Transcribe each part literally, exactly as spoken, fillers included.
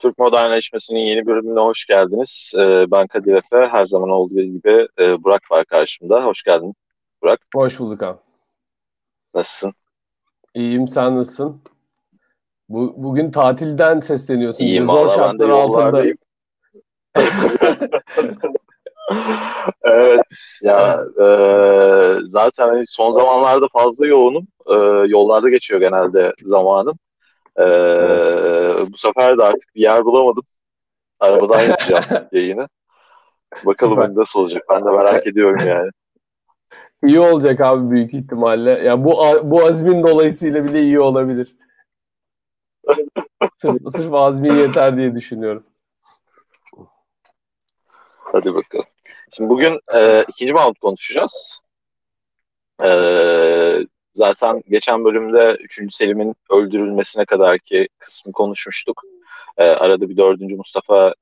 Türk Modernleşmesi'nin yeni bölümüne hoş geldiniz. Ben Kadir Efe, her zaman olduğu gibi Burak var karşımda. Hoş geldin Burak. Hoş bulduk abi. Nasılsın? İyiyim, sen nasılsın? Bu, bugün tatilden sesleniyorsun. İyiyim, zor şartlar altında. Evet, ya e, zaten son zamanlarda fazla yoğunum. E, yollarda geçiyor genelde zamanım. Ee, bu sefer de artık bir yer bulamadım. Arabadan yapacağım yayını. Bakalım nasıl olacak. Ben de merak ediyorum yani. İyi olacak abi büyük ihtimalle. Ya bu bu azmin dolayısıyla bile iyi olabilir. sırf, sırf azmin yeter diye düşünüyorum. Hadi bakalım. Şimdi bugün e, ikinci Mahmut konuşacağız. Eee Zaten geçen bölümde üçüncü Selim'in öldürülmesine kadarki kısmı konuşmuştuk. Ee, arada bir dördüncü Mustafa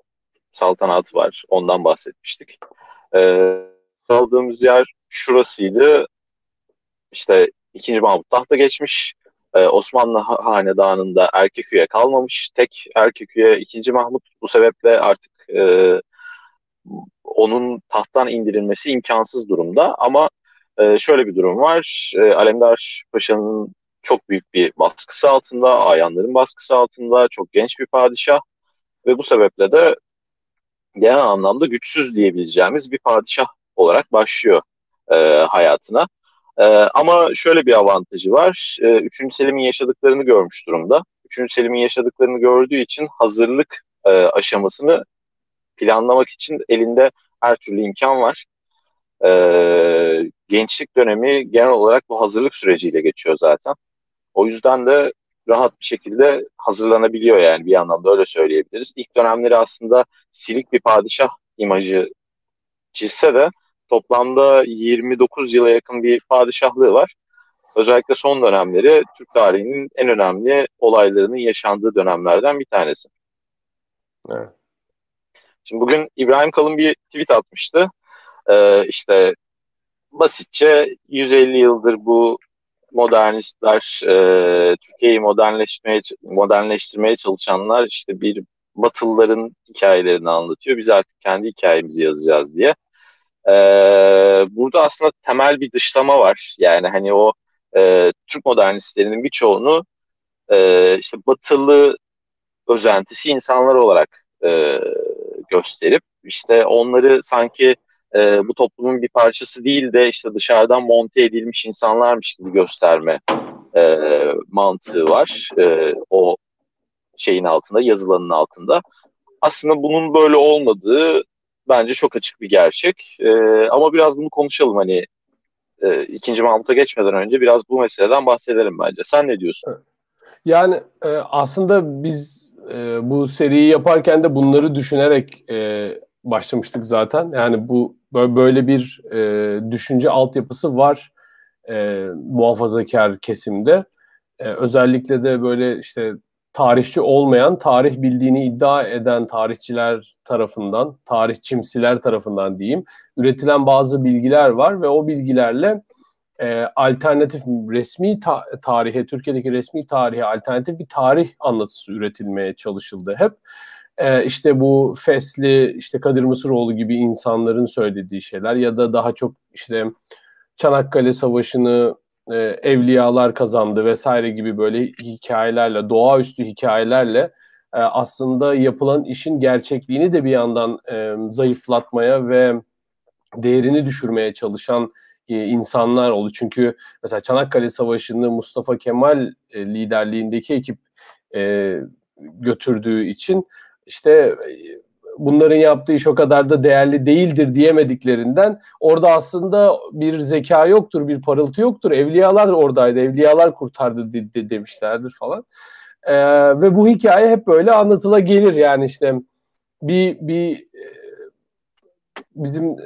saltanatı var. Ondan bahsetmiştik. Ee, kaldığımız yer şurasıydı. İşte ikinci Mahmut tahta geçmiş. Ee, Osmanlı hanedanında erkek üye kalmamış. Tek erkek üye ikinci Mahmut. Bu sebeple artık e, onun tahttan indirilmesi imkansız durumda. Ama Ee, şöyle bir durum var. Ee, Alemdar Paşa'nın çok büyük bir baskısı altında, ayanların baskısı altında, çok genç bir padişah ve bu sebeple de genel anlamda güçsüz diyebileceğimiz bir padişah olarak başlıyor e, hayatına. E, ama şöyle bir avantajı var. E, Üçüncü Selim'in yaşadıklarını görmüş durumda. Üçüncü Selim'in yaşadıklarını gördüğü için hazırlık e, aşamasını planlamak için elinde her türlü imkan var. Ee, gençlik dönemi genel olarak bu hazırlık süreciyle geçiyor zaten. O yüzden de rahat bir şekilde hazırlanabiliyor yani, bir anlamda öyle söyleyebiliriz. İlk dönemleri aslında silik bir padişah imajı çizse de toplamda yirmi dokuz yıla yakın bir padişahlığı var. Özellikle son dönemleri Türk tarihinin en önemli olaylarının yaşandığı dönemlerden bir tanesi. Evet. Şimdi bugün İbrahim Kalın bir tweet atmıştı. Ee, işte basitçe yüz elli yıldır bu modernistler, e, Türkiye'yi modernleşmeye, modernleştirmeye çalışanlar işte bir Batılıların hikayelerini anlatıyor. Biz artık kendi hikayemizi yazacağız diye. Ee, burada aslında temel bir dışlama var. Yani hani o e, Türk modernistlerinin birçoğunu e, işte Batılı özentisi insanlar olarak e, gösterip işte onları sanki Ee, bu toplumun bir parçası değil de işte dışarıdan monte edilmiş insanlarmış gibi gösterme e, mantığı var. E, o şeyin altında, yazılanın altında. Aslında bunun böyle olmadığı bence çok açık bir gerçek. E, ama biraz bunu konuşalım hani e, ikinci Mahmut'a geçmeden önce biraz bu meseleden bahsedelim bence. Sen ne diyorsun? Yani e, aslında biz e, bu seriyi yaparken de bunları düşünerek e, başlamıştık zaten. Yani bu böyle bir e, düşünce altyapısı var e, muhafazakar kesimde. E, özellikle de böyle işte tarihçi olmayan, tarih bildiğini iddia eden tarihçiler tarafından, tarihçimsiler tarafından diyeyim, üretilen bazı bilgiler var ve o bilgilerle e, alternatif resmi ta- tarihe, Türkiye'deki resmi tarihe alternatif bir tarih anlatısı üretilmeye çalışıldı hep. Ee, işte bu Fesli, işte Kadir Mısıroğlu gibi insanların söylediği şeyler ya da daha çok işte Çanakkale Savaşı'nı e, evliyalar kazandı vesaire gibi böyle hikayelerle, doğaüstü hikayelerle e, aslında yapılan işin gerçekliğini de bir yandan e, zayıflatmaya ve değerini düşürmeye çalışan e, insanlar oldu. Çünkü mesela Çanakkale Savaşı'nı Mustafa Kemal e, liderliğindeki ekip e, götürdüğü için İşte bunların yaptığı iş o kadar da değerli değildir diyemediklerinden orada aslında bir zeka yoktur, bir parıltı yoktur. Evliyalar oradaydı, evliyalar kurtardı de, de, demişlerdir falan. Ee, ve bu hikaye hep böyle anlatıla gelir. Yani işte bir bir bizim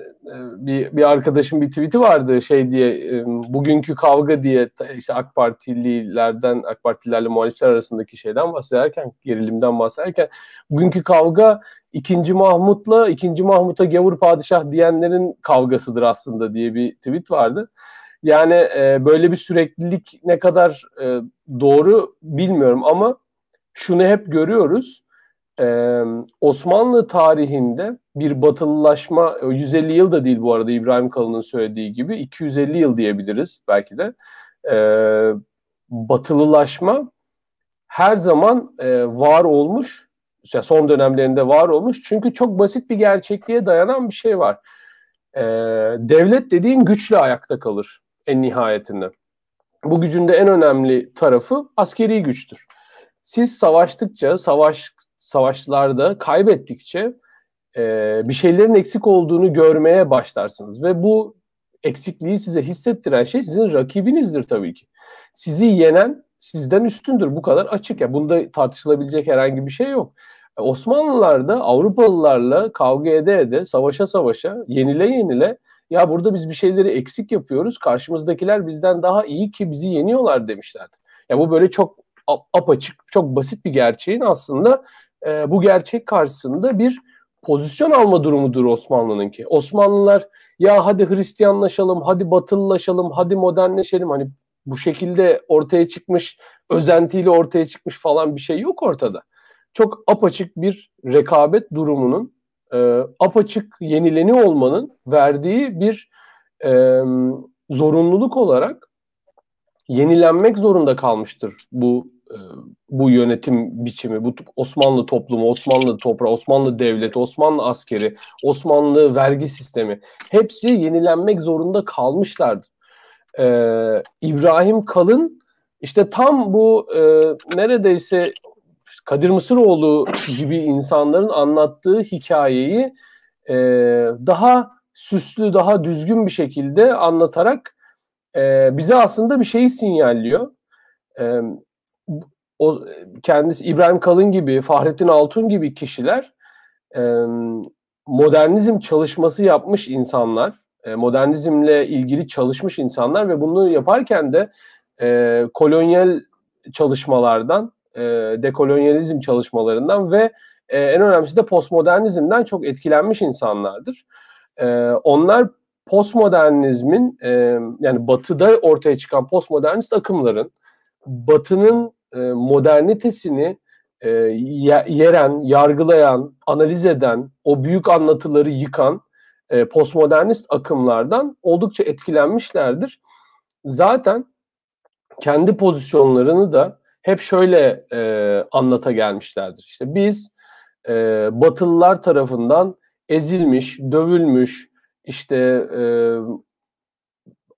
bir bir arkadaşım bir tweet'i vardı şey diye, bugünkü kavga diye, işte AK Partililerden AK Partililerle muhalifler arasındaki şeyden bahsederken, gerilimden bahsederken, bugünkü kavga ikinci Mahmut'la ikinci Mahmut'a gavur padişah diyenlerin kavgasıdır aslında diye bir tweet vardı. Yani böyle bir süreklilik ne kadar doğru bilmiyorum ama şunu hep görüyoruz. Ee, Osmanlı tarihinde bir batılılaşma, yüz elli yıl da değil bu arada İbrahim Kalın'ın söylediği gibi, iki yüz elli yıl diyebiliriz belki de. Ee, batılılaşma her zaman e, var olmuş, yani son dönemlerinde var olmuş, çünkü çok basit bir gerçekliğe dayanan bir şey var. Ee, devlet dediğin güçle ayakta kalır en nihayetinde. Bu gücün de en önemli tarafı askeri güçtür. Siz savaştıkça, savaş savaşlarda kaybettikçe e, bir şeylerin eksik olduğunu görmeye başlarsınız. Ve bu eksikliği size hissettiren şey sizin rakibinizdir tabii ki. Sizi yenen sizden üstündür. Bu kadar açık. Ya, bunda tartışılabilecek herhangi bir şey yok. Osmanlılar da Avrupalılarla kavga ede ede, savaşa savaşa, yenile yenile, ya burada biz bir şeyleri eksik yapıyoruz, karşımızdakiler bizden daha iyi ki bizi yeniyorlar demişlerdi. Ya bu böyle çok apaçık, çok basit bir gerçeğin aslında e, bu gerçek karşısında bir pozisyon alma durumudur Osmanlı'nınki. Osmanlılar ya hadi Hristiyanlaşalım, hadi Batılılaşalım, hadi modernleşelim, hani bu şekilde ortaya çıkmış, özentiyle ortaya çıkmış falan bir şey yok ortada. Çok apaçık bir rekabet durumunun, e, apaçık yenileni olmanın verdiği bir e, zorunluluk olarak yenilenmek zorunda kalmıştır bu e, bu yönetim biçimi, bu Osmanlı toplumu, Osmanlı toprağı, Osmanlı devleti, Osmanlı askeri, Osmanlı vergi sistemi, hepsi yenilenmek zorunda kalmışlardı. E, İbrahim Kalın işte tam bu e, neredeyse Kadir Mısıroğlu gibi insanların anlattığı hikayeyi e, daha süslü, daha düzgün bir şekilde anlatarak e, bize aslında bir şeyi sinyalliyor. E, o, kendisi İbrahim Kalın gibi, Fahrettin Altun gibi kişiler e, modernizm çalışması yapmış insanlar, e, modernizmle ilgili çalışmış insanlar ve bunu yaparken de e, kolonyal çalışmalardan, dekolonyalizm çalışmalarından ve en önemlisi de postmodernizmden çok etkilenmiş insanlardır. Onlar postmodernizmin, yani Batı'da ortaya çıkan postmodernist akımların Batı'nın modernitesini yeren, yargılayan, analiz eden, o büyük anlatıları yıkan postmodernist akımlardan oldukça etkilenmişlerdir. Zaten kendi pozisyonlarını da hep şöyle e, anlata gelmişlerdir. İşte biz e, Batılılar tarafından ezilmiş, dövülmüş, işte e,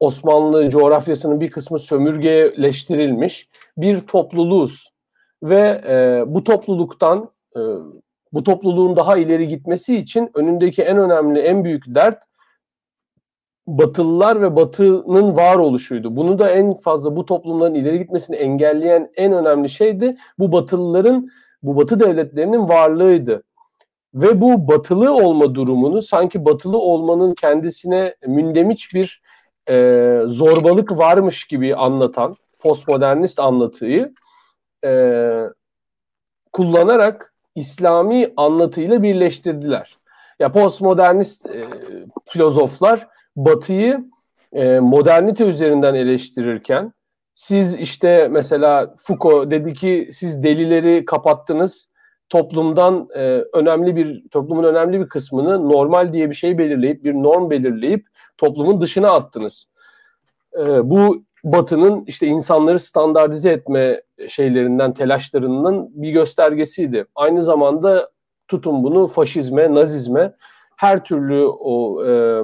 Osmanlı coğrafyasının bir kısmı sömürgeleştirilmiş bir topluluğuz ve e, bu topluluktan, e, bu topluluğun daha ileri gitmesi için önündeki en önemli, en büyük dert Batılılar ve Batı'nın varoluşuydu. Bunu da en fazla, bu toplumların ileri gitmesini engelleyen en önemli şey de bu Batılıların, bu Batı devletlerinin varlığıydı. Ve bu Batılı olma durumunu sanki Batılı olmanın kendisine mündemiş bir e, zorbalık varmış gibi anlatan postmodernist anlatıyı e, kullanarak İslami anlatıyla birleştirdiler. Ya postmodernist e, filozoflar Batı'yı e, modernite üzerinden eleştirirken, siz işte mesela Foucault dedi ki siz delileri kapattınız, toplumdan e, önemli bir toplumun önemli bir kısmını normal diye bir şey belirleyip, bir norm belirleyip toplumun dışına attınız. E, bu Batı'nın işte insanları standartize etme şeylerinden, telaşlarının bir göstergesiydi. Aynı zamanda tutun bunu faşizme, nazizme, her türlü o e,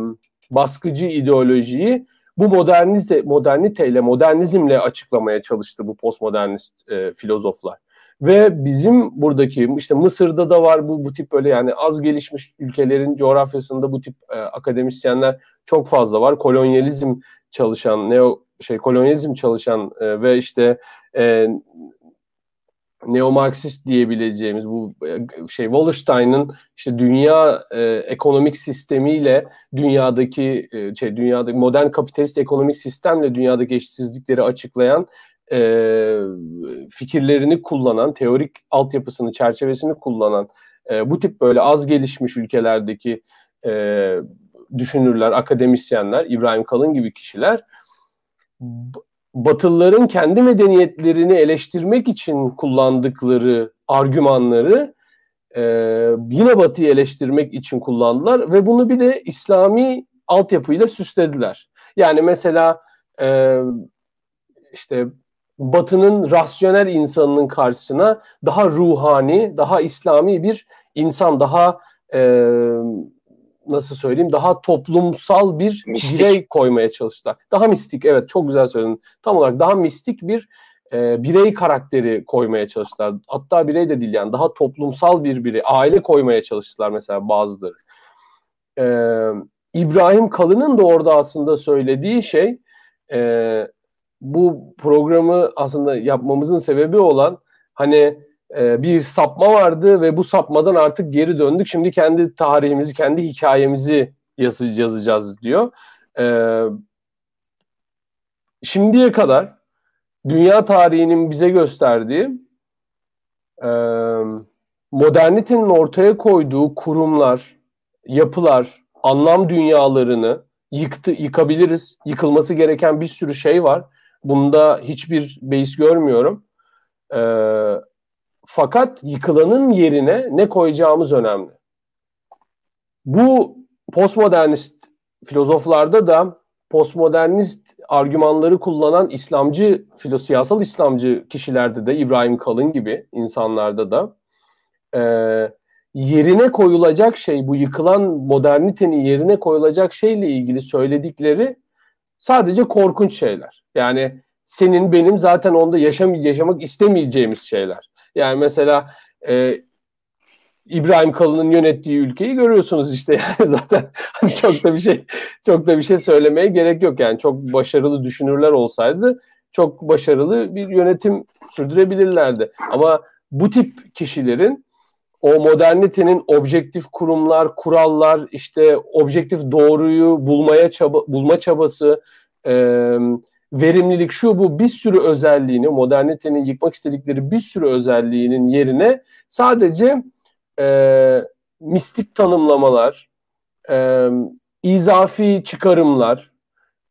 baskıcı ideolojiyi bu modernite, moderniteyle, modernizmle açıklamaya çalıştı bu postmodernist e, filozoflar. Ve bizim buradaki, işte Mısır'da da var bu, bu tip böyle, yani az gelişmiş ülkelerin coğrafyasında bu tip e, akademisyenler çok fazla var. Kolonyalizm çalışan, neo şey kolonyalizm çalışan e, ve işte e, neo-Marksist diyebileceğimiz bu şey Wallerstein'ın işte dünya e, ekonomik sistemiyle dünyadaki e, şey dünyadaki modern kapitalist ekonomik sistemle dünyadaki eşitsizlikleri açıklayan e, fikirlerini kullanan, teorik altyapısını, çerçevesini kullanan e, bu tip böyle az gelişmiş ülkelerdeki e, düşünürler, akademisyenler, İbrahim Kalın gibi kişiler Batılıların kendi medeniyetlerini eleştirmek için kullandıkları argümanları e, yine Batı'yı eleştirmek için kullandılar ve bunu bir de İslami altyapıyla süslediler. Yani mesela e, işte Batı'nın rasyonel insanının karşısına daha ruhani, daha İslami bir insan, daha e, nasıl söyleyeyim, daha toplumsal bir mistik birey koymaya çalıştılar. Daha mistik, evet, çok güzel söyledin. Tam olarak daha mistik bir e, birey karakteri koymaya çalıştılar. Hatta birey de değil, yani daha toplumsal bir birey, aile koymaya çalıştılar mesela bazıları. E, İbrahim Kalın'ın da orada aslında söylediği şey, e, bu programı aslında yapmamızın sebebi olan, hani e, bir sapma vardı ve bu sapmadan artık geri döndük. Şimdi kendi tarihimizi, kendi hikayemizi yaz- yazacağız diyor. E, şimdiye kadar dünya tarihinin bize gösterdiği, e, modernitenin ortaya koyduğu kurumlar, yapılar, anlam dünyalarını yıktı, yıkabiliriz. Yıkılması gereken bir sürü şey var. Bunda hiçbir beis görmüyorum. E, fakat yıkılanın yerine ne koyacağımız önemli. Bu postmodernist filozoflarda da postmodernist argümanları kullanan İslamcı, filo, siyasal İslamcı kişilerde de, İbrahim Kalın gibi insanlarda da e, yerine koyulacak şey, bu yıkılan modernitenin yerine koyulacak şeyle ilgili söyledikleri sadece korkunç şeyler. Yani senin benim zaten onda yaşam, yaşamak istemeyeceğimiz şeyler. Yani mesela e, İbrahim Kalın'ın yönettiği ülkeyi görüyorsunuz işte, yani zaten çok da bir şey çok da bir şey söylemeye gerek yok. Yani çok başarılı düşünürler olsaydı çok başarılı bir yönetim sürdürebilirlerdi. Ama bu tip kişilerin o modernitenin objektif kurumlar, kurallar, işte objektif doğruyu bulmaya çaba, bulma çabası, e, verimlilik, şu bu, bir sürü özelliğini, modernitenin yıkmak istedikleri bir sürü özelliğinin yerine sadece e, mistik tanımlamalar, e, izafi çıkarımlar,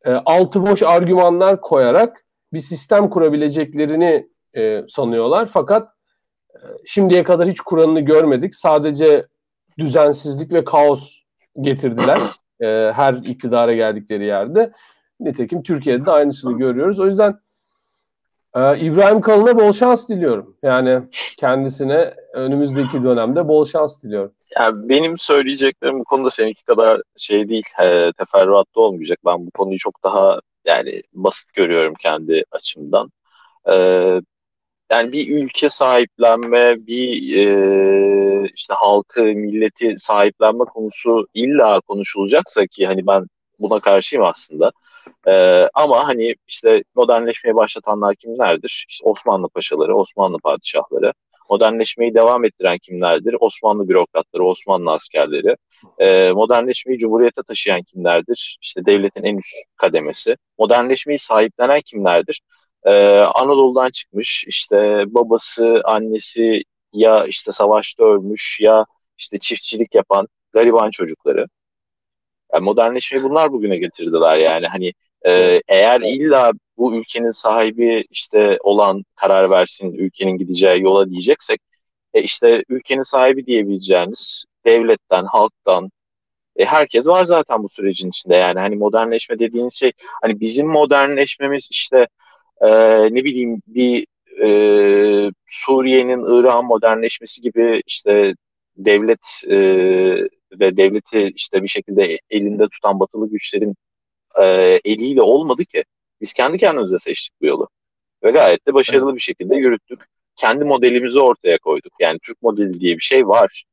e, altı boş argümanlar koyarak bir sistem kurabileceklerini e, sanıyorlar. Fakat şimdiye kadar hiç Kur'an'ını görmedik. Sadece düzensizlik ve kaos getirdiler e, her iktidara geldikleri yerde. Nitekim Türkiye'de de aynısını görüyoruz. O yüzden e, İbrahim Kalın'a bol şans diliyorum. Yani kendisine önümüzdeki dönemde bol şans diliyorum. Yani benim söyleyeceklerim bu konuda seninki kadar şey değil, e, teferruatlı olmayacak. Ben bu konuyu çok daha yani basit görüyorum kendi açımdan. Evet. Yani bir ülke sahiplenme, bir e, işte halkı, milleti sahiplenme konusu illa konuşulacaksa, ki hani ben buna karşıyım aslında. E, ama hani işte modernleşmeye başlatanlar kimlerdir? İşte Osmanlı paşaları, Osmanlı padişahları. Modernleşmeyi devam ettiren kimlerdir? Osmanlı bürokratları, Osmanlı askerleri. E, modernleşmeyi cumhuriyete taşıyan kimlerdir? İşte devletin en üst kademesi. Modernleşmeyi sahiplenen kimlerdir? Ee, Anadolu'dan çıkmış, işte babası, annesi ya işte savaşta ölmüş ya işte çiftçilik yapan gariban çocukları. Yani modernleşmeyi bunlar bugüne getirdiler yani. Hani e, eğer illa bu ülkenin sahibi işte olan karar versin ülkenin gideceği yola diyeceksek, e, işte ülkenin sahibi diyebileceğiniz devletten, halktan, E herkes var zaten bu sürecin içinde. Yani hani modernleşme dediğiniz şey, hani bizim modernleşmemiz işte Ee, ne bileyim bir e, Suriye'nin, Irak'ın modernleşmesi gibi işte devlet e, ve devleti işte bir şekilde elinde tutan batılı güçlerin e, eliyle olmadı ki. Biz kendi kendimize seçtik bu yolu. Ve gayet de başarılı bir şekilde yürüttük. Kendi modelimizi ortaya koyduk. Yani Türk modeli diye bir şey var.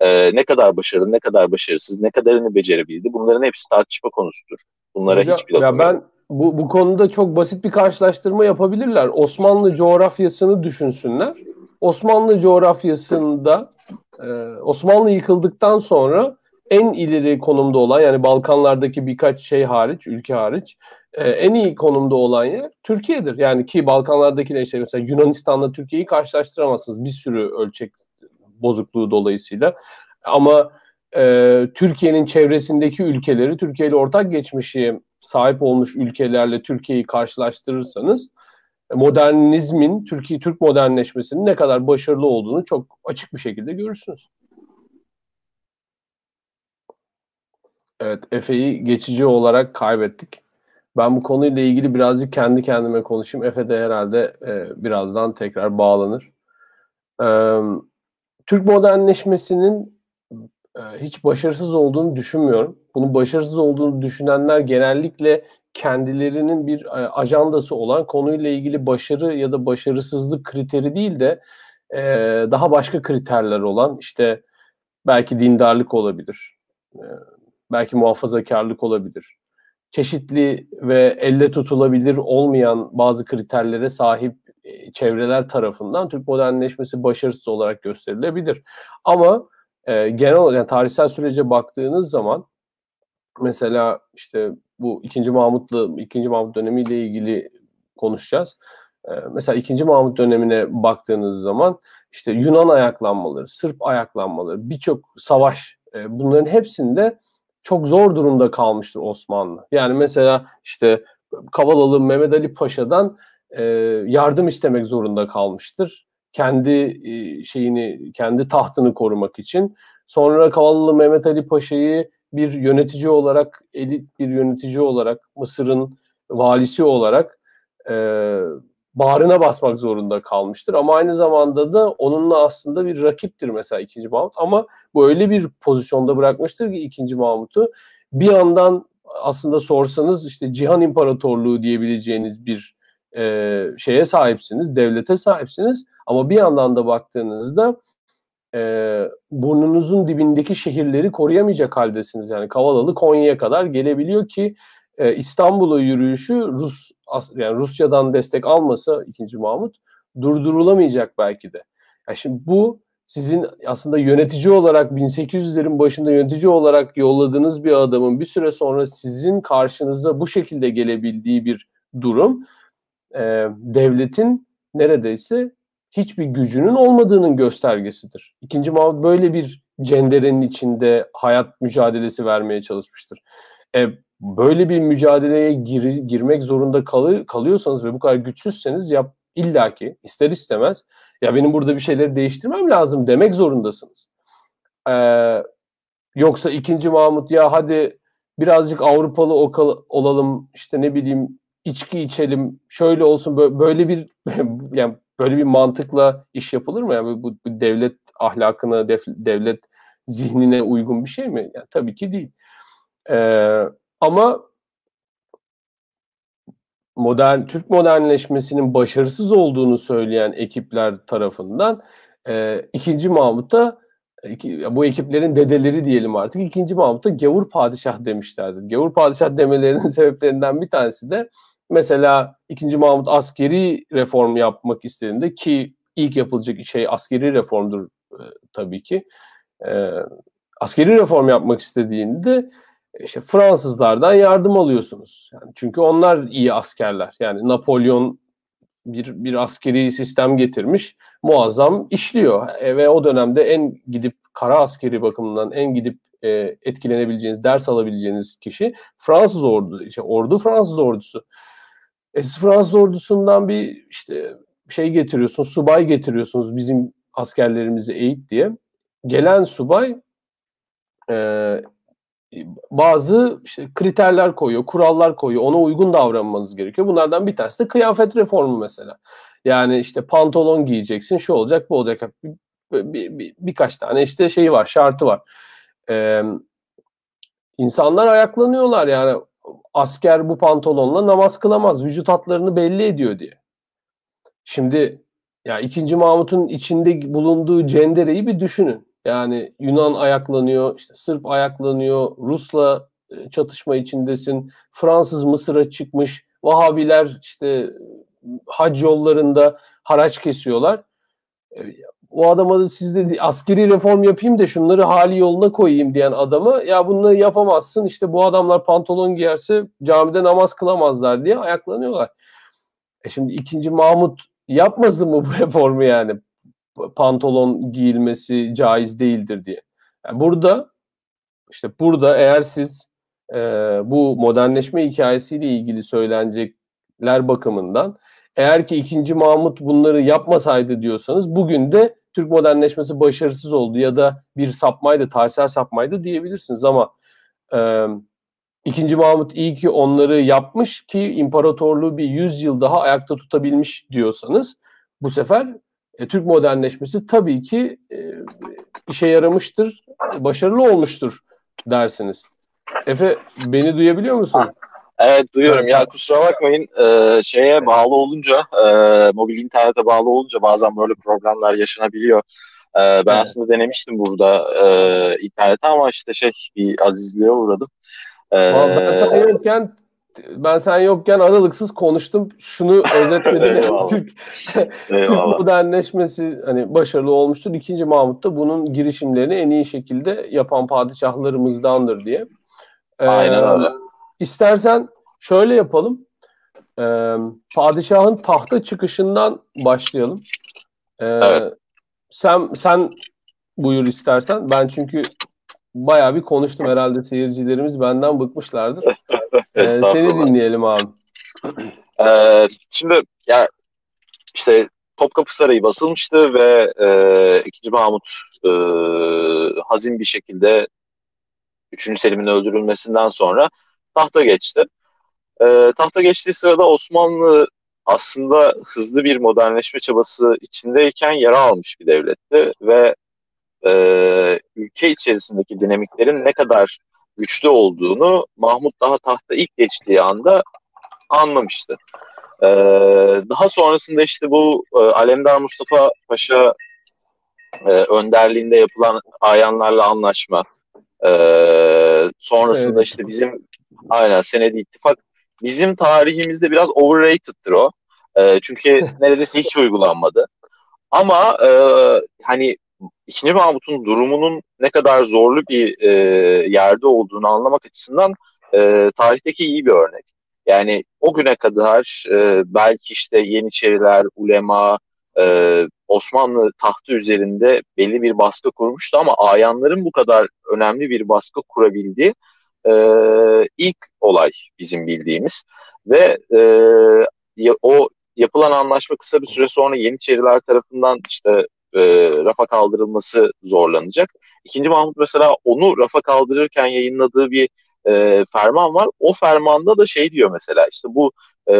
Ee, ne kadar başarılı, ne kadar başarısız, ne kadarını becerebildi. Bunların hepsi tartışma konusudur. Bunlara Hocam, hiçbir lafım ben... yok. Bu, bu konuda çok basit bir karşılaştırma yapabilirler. Osmanlı coğrafyasını düşünsünler. Osmanlı coğrafyasında e, Osmanlı yıkıldıktan sonra en ileri konumda olan, yani Balkanlardaki birkaç şey hariç, ülke hariç e, en iyi konumda olan yer Türkiye'dir. Yani ki Balkanlardaki de işte mesela Yunanistan'la Türkiye'yi karşılaştıramazsınız bir sürü ölçek bozukluğu dolayısıyla. Ama e, Türkiye'nin çevresindeki ülkeleri, Türkiye ile ortak geçmişi sahip olmuş ülkelerle Türkiye'yi karşılaştırırsanız, modernizmin, Türkiye Türk modernleşmesinin ne kadar başarılı olduğunu çok açık bir şekilde görürsünüz. Evet, Efe'yi geçici olarak kaybettik. Ben bu konuyla ilgili birazcık kendi kendime konuşayım. Efe de herhalde e, birazdan tekrar bağlanır. E, Türk modernleşmesinin e, hiç başarısız olduğunu düşünmüyorum. Bunun başarısız olduğunu düşünenler genellikle kendilerinin bir e, ajandası olan konuyla ilgili başarı ya da başarısızlık kriteri değil de e, daha başka kriterler olan, işte belki dindarlık olabilir, e, belki muhafazakarlık olabilir. Çeşitli ve elle tutulabilir olmayan bazı kriterlere sahip çevreler tarafından Türk modernleşmesi başarısız olarak gösterilebilir. Ama e, genel olarak, yani tarihsel sürece baktığınız zaman, mesela işte bu ikinci. Mahmut'la ikinci. Mahmut dönemiyle ilgili konuşacağız. E, mesela ikinci. Mahmut dönemine baktığınız zaman işte Yunan ayaklanmaları, Sırp ayaklanmaları, birçok savaş, e, bunların hepsinde çok zor durumda kalmıştır Osmanlı. Yani mesela işte Kavalalı Mehmet Ali Paşa'dan e, yardım istemek zorunda kalmıştır. Kendi e, şeyini, kendi tahtını korumak için. Sonra Kavalalı Mehmet Ali Paşa'yı bir yönetici olarak, elit bir yönetici olarak, Mısır'ın valisi olarak e, bağrına basmak zorunda kalmıştır. Ama aynı zamanda da onunla aslında bir rakiptir mesela ikinci. Mahmut. Ama bu öyle bir pozisyonda bırakmıştır ki ikinci. Mahmut'u, bir yandan aslında sorsanız işte Cihan İmparatorluğu diyebileceğiniz bir e, şeye sahipsiniz, devlete sahipsiniz. Ama bir yandan da baktığınızda e, burnunuzun dibindeki şehirleri koruyamayacak haldesiniz. Yani Kavalalı Konya'ya kadar gelebiliyor ki e, İstanbul'a yürüyüşü Rus Yani Rusya'dan destek almasa ikinci. Mahmut durdurulamayacak belki de. Yani şimdi bu sizin aslında yönetici olarak, bin sekiz yüzlerin başında yönetici olarak yolladığınız bir adamın bir süre sonra sizin karşınıza bu şekilde gelebildiği bir durum, e, devletin neredeyse hiçbir gücünün olmadığının göstergesidir. ikinci. Mahmut böyle bir cenderenin içinde hayat mücadelesi vermeye çalışmıştır. E, Böyle bir mücadeleye gir, girmek zorunda kalı, kalıyorsanız ve bu kadar güçsüzseniz, ya illaki ister istemez ya benim burada bir şeyleri değiştirmem lazım demek zorundasınız. Ee, yoksa ikinci. Mahmut ya hadi birazcık Avrupalı olalım, işte ne bileyim içki içelim, şöyle olsun, böyle, böyle bir yani böyle bir mantıkla iş yapılır mı? Yani bu, bu devlet ahlakına, def, devlet zihnine uygun bir şey mi? Yani tabii ki değil. Ee, Ama modern Türk modernleşmesinin başarısız olduğunu söyleyen ekipler tarafından e, ikinci. Mahmut'a, iki, bu ekiplerin dedeleri diyelim artık, ikinci. Mahmut'a gavur padişah demişlerdir. Gavur padişah demelerinin sebeplerinden bir tanesi de mesela ikinci. Mahmut askeri reform yapmak istediğinde, ki ilk yapılacak şey askeri reformdur e, tabii ki. E, askeri reform yapmak istediğinde İşte Fransızlardan yardım alıyorsunuz. Yani çünkü onlar iyi askerler. Yani Napolyon bir bir askeri sistem getirmiş. Muazzam işliyor. E, ve o dönemde en gidip kara askeri bakımından en gidip e, etkilenebileceğiniz, ders alabileceğiniz kişi Fransız ordusu. İşte ordu Fransız ordusu. E, siz Fransız ordusundan bir işte şey getiriyorsunuz, subay getiriyorsunuz bizim askerlerimizi eğit diye. Gelen subay eee bazı işte kriterler koyuyor, kurallar koyuyor. Ona uygun davranmanız gerekiyor. Bunlardan bir tanesi de kıyafet reformu mesela. Yani işte pantolon giyeceksin, şu olacak, bu olacak. Bir, bir, bir, birkaç tane işte şeyi var, şartı var. Ee, insanlar ayaklanıyorlar yani. Asker bu pantolonla namaz kılamaz, vücut hatlarını belli ediyor diye. Şimdi ya ikinci. Mahmut'un içinde bulunduğu cendereyi bir düşünün. Yani Yunan ayaklanıyor, işte Sırp ayaklanıyor, Rus'la çatışma içindesin, Fransız Mısır'a çıkmış, Vahabiler işte hac yollarında haraç kesiyorlar. O adama da siz de askeri reform yapayım da şunları hali yoluna koyayım diyen adama, ya bunu yapamazsın, işte bu adamlar pantolon giyerse camide namaz kılamazlar diye ayaklanıyorlar. E şimdi ikinci. Mahmut yapmasın mı bu reformu yani? Pantolon giyilmesi caiz değildir diye. Yani burada işte burada eğer siz e, bu modernleşme hikayesiyle ilgili söylenecekler bakımından, eğer ki ikinci. Mahmut bunları yapmasaydı diyorsanız, bugün de Türk modernleşmesi başarısız oldu ya da bir sapmaydı, tarihsel sapmaydı diyebilirsiniz. Ama e, İkinci Mahmut iyi ki onları yapmış ki imparatorluğu bir yüz yıl daha ayakta tutabilmiş diyorsanız, bu sefer e, Türk modernleşmesi tabii ki e, işe yaramıştır, başarılı olmuştur dersiniz. Efe, beni duyabiliyor musun? Evet, duyuyorum. Evet. Ya kusura bakmayın, e, şeye bağlı olunca, e, mobil internete bağlı olunca bazen böyle problemler yaşanabiliyor. E, ben evet. aslında denemiştim burada e, internete ama işte şey, bir azizliğe uğradım. Ben sen yokken ben sen yokken aralıksız konuştum. Şunu özetledim. Türk Türk modernleşmesi hani başarılı olmuştur. İkinci Mahmut da bunun girişimlerini en iyi şekilde yapan padişahlarımızdandır diye. Aynen ee, öyle. İstersen şöyle yapalım. Ee, padişahın tahta çıkışından başlayalım. Ee, evet. Sen sen buyur istersen. Ben çünkü bayağı bir konuştum herhalde, seyircilerimiz benden bıkmışlardır. ee, seni dinleyelim abi. Ee, şimdi ya işte Topkapı Sarayı basılmıştı ve e, ikinci Mahmut e, hazin bir şekilde üçüncü Selim'in öldürülmesinden sonra tahta geçti. E, tahta geçtiği sırada Osmanlı aslında hızlı bir modernleşme çabası içindeyken yara almış bir devletti ve Ee, ülke içerisindeki dinamiklerin ne kadar güçlü olduğunu Mahmut daha tahta ilk geçtiği anda anlamıştı. Ee, daha sonrasında işte bu e, Alemdar Mustafa Paşa e, önderliğinde yapılan ayanlarla anlaşma, e, sonrasında işte bizim aynen Senedi İttifak bizim tarihimizde biraz overrated'tır o. E, çünkü neredeyse hiç uygulanmadı. Ama e, hani İkinci Mahmut'un durumunun ne kadar zorlu bir e, yerde olduğunu anlamak açısından e, tarihteki iyi bir örnek. Yani o güne kadar e, belki işte Yeniçeriler, ulema, e, Osmanlı tahtı üzerinde belli bir baskı kurmuştu ama ayanların bu kadar önemli bir baskı kurabildiği e, ilk olay bizim bildiğimiz. Ve e, o yapılan anlaşma kısa bir süre sonra Yeniçeriler tarafından işte E, rafa kaldırılması zorlanacak. İkinci Mahmut mesela onu rafa kaldırırken yayınladığı bir e, ferman var. O fermanda da şey diyor mesela, işte bu e,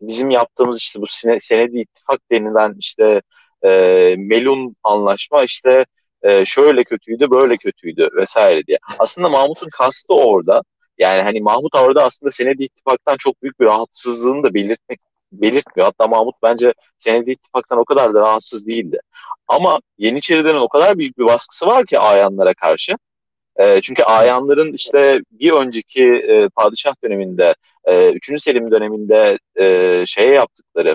bizim yaptığımız işte bu Senedi ittifak denilen işte e, melun anlaşma işte e, şöyle kötüydü, böyle kötüydü vesaire diye. Aslında Mahmut'un kastı orada. Yani hani Mahmut orada aslında Senedi ittifaktan çok büyük bir rahatsızlığını da belirtmek belirtmiyor. Hatta Mahmut bence Senedi İttifak'tan o kadar da rahatsız değildi. Ama Yeniçerilerin o kadar büyük bir baskısı var ki ayanlara karşı. E, çünkü ayanların işte bir önceki e, padişah döneminde, e, üçüncü Selim döneminde e, şeye yaptıkları,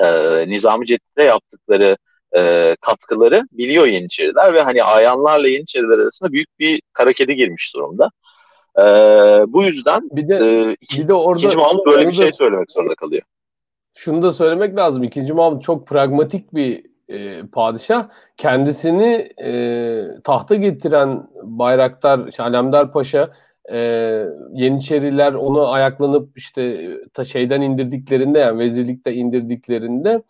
e, Nizam-ı Ceddid'e yaptıkları e, katkıları biliyor Yeniçeriler ve hani ayanlarla Yeniçeriler arasında büyük bir kara kedi girmiş durumda. Ee, bu yüzden bir de, e, bir de orada, ikinci Mahmut böyle bir şey da, söylemek zorunda kalıyor. Şunu da söylemek lazım. İkinci Mahmut çok pragmatik bir e, padişah. Kendisini e, tahta getiren Bayraktar, işte Alemdar Paşa, e, Yeniçeriler onu ayaklanıp işte ta şeyden indirdiklerinde, yani vezirlikte indirdiklerinde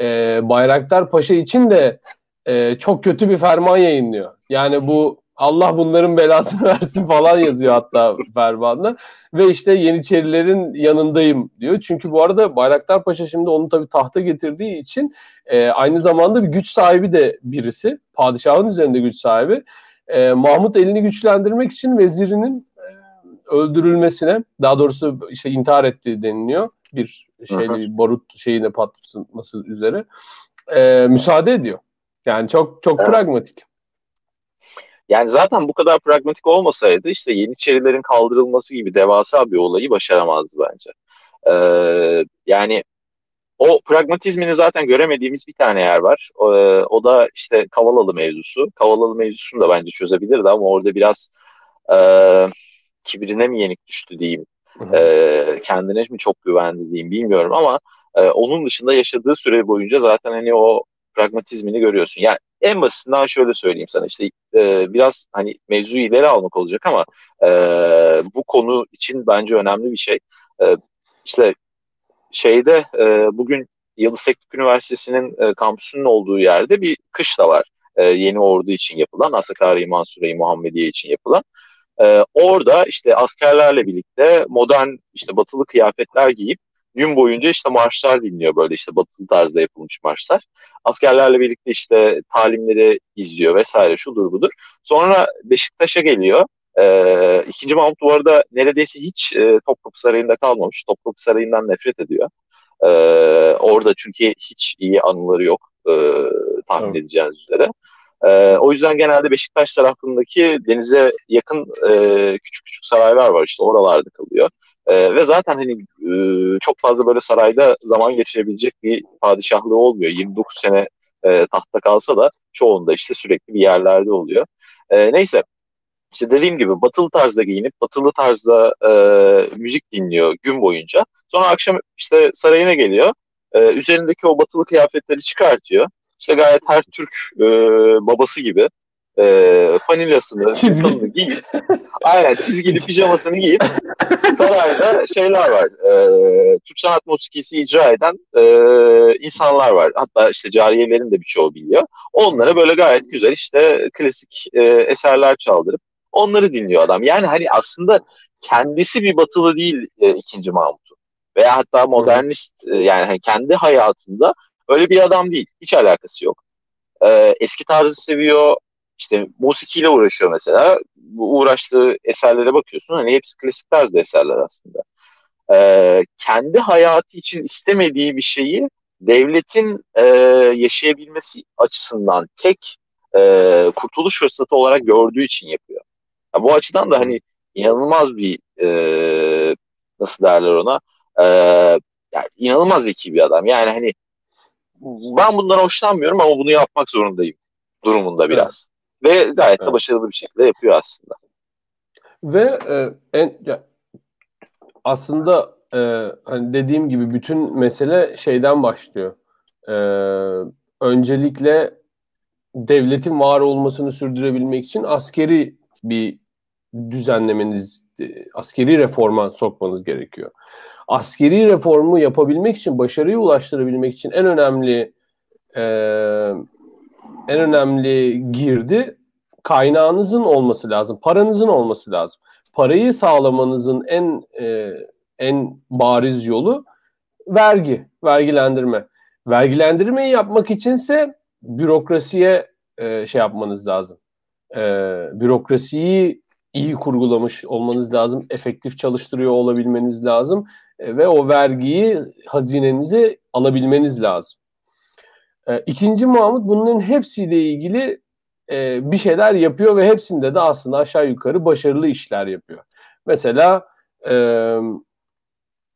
e, Bayraktar Paşa için de e, çok kötü bir ferman yayınlıyor. Yani bu Allah bunların belasını versin falan yazıyor hatta fermanla. Ve işte Yeniçerilerin yanındayım diyor. Çünkü bu arada Bayraktar Paşa şimdi onu tabii tahta getirdiği için e, aynı zamanda bir güç sahibi de birisi. Padişahın üzerinde güç sahibi. E, Mahmut elini güçlendirmek için vezirinin öldürülmesine, daha doğrusu işte intihar ettiği deniliyor. Bir şeyle, bir barut şeyine patlatılması üzere e, müsaade ediyor. Yani çok çok evet. pragmatik. Yani zaten bu kadar pragmatik olmasaydı işte Yeniçerilerin kaldırılması gibi devasa bir olayı başaramazdı bence. Ee, yani o pragmatizmini zaten göremediğimiz bir tane yer var. Ee, o da işte Kavalalı mevzusu. Kavalalı mevzusunu da bence çözebilirdi ama orada biraz e, kibrine mi yenik düştü diyeyim, e, kendine mi çok güvendi diyeyim bilmiyorum ama e, onun dışında yaşadığı süre boyunca zaten hani o pragmatizmini görüyorsun. Yani en basitinden şöyle söyleyeyim sana, işte e, biraz hani mevzuyu ileri almak olacak ama e, bu konu için bence önemli bir şey. E, işte şeyde e, bugün Yıldız Teknik Üniversitesi'nin e, kampüsünün olduğu yerde bir kışla var. e, yeni ordu için yapılan, Asakir-i Mansure-i Muhammediye için yapılan. Ee, orada işte askerlerle birlikte modern işte batılı kıyafetler giyip gün boyunca işte marşlar dinliyor, böyle işte batılı tarzda yapılmış marşlar. Askerlerle birlikte işte talimleri izliyor vesaire, şudur budur. Sonra Beşiktaş'a geliyor. Ee, İkinci Mahmut bu arada neredeyse hiç e, Topkapı Sarayı'nda kalmamış. Topkapı Sarayı'ndan nefret ediyor. Ee, orada çünkü hiç iyi anıları yok e, tahmin evet. edeceğiniz üzere. Ee, o yüzden genelde Beşiktaş tarafındaki denize yakın e, küçük küçük saraylar var, işte oralarda kalıyor. E, ve zaten hani e, çok fazla böyle sarayda zaman geçirebilecek bir padişahlığı olmuyor. yirmi dokuz sene e, tahtta kalsa da çoğunda işte sürekli bir yerlerde oluyor. E, neyse, işte dediğim gibi batılı tarzda giyinip batılı tarzda e, müzik dinliyor gün boyunca. Sonra akşam işte sarayına geliyor, e, üzerindeki o batılı kıyafetleri çıkartıyor. İşte gayet her Türk e, babası gibi e, fanilasını, çizgili giyip, aynen çizgili pijamasını giyip sarayda şeyler var. E, Türk sanat musikisi icra eden e, insanlar var. Hatta işte cariyelerin de birçoğu biliyor. Onlara böyle gayet güzel işte klasik e, eserler çaldırıp onları dinliyor adam. Yani hani aslında kendisi bir batılı değil e, ikinci Mahmut'un. Veya hatta modernist e, yani kendi hayatında öyle bir adam değil. Hiç alakası yok. Ee, eski tarzı seviyor. İşte musikiyle uğraşıyor mesela. Bu uğraştığı eserlere bakıyorsun. Hani hepsi klasik tarzda eserler aslında. Ee, kendi hayatı için istemediği bir şeyi devletin e, yaşayabilmesi açısından tek e, kurtuluş fırsatı olarak gördüğü için yapıyor. Yani bu açıdan da hani inanılmaz bir e, nasıl derler ona e, yani inanılmaz zeki bir adam. Yani hani ben bundan hoşlanmıyorum ama bunu yapmak zorundayım durumunda biraz. Evet. Ve gayet de evet. başarılı bir şekilde yapıyor aslında. Ve e, en ya, aslında e, hani dediğim gibi bütün mesele şeyden başlıyor. E, öncelikle devletin var olmasını sürdürebilmek için askeri bir düzenlemeniz, askeri reforma sokmanız gerekiyor. Askeri reformu yapabilmek için, başarıya ulaştırabilmek için en önemli e, en önemli girdi kaynağınızın olması lazım, paranızın olması lazım. Parayı sağlamanızın en e, en bariz yolu vergi, vergilendirme. Vergilendirmeyi yapmak içinse bürokrasiye e, şey yapmanız lazım. E, bürokrasiyi iyi kurgulamış olmanız lazım, efektif çalıştırıyor olabilmeniz lazım ve o vergiyi hazinenize alabilmeniz lazım. E, İkinci Mahmut bunların hepsiyle ilgili e, bir şeyler yapıyor ve hepsinde de aslında aşağı yukarı başarılı işler yapıyor. Mesela e,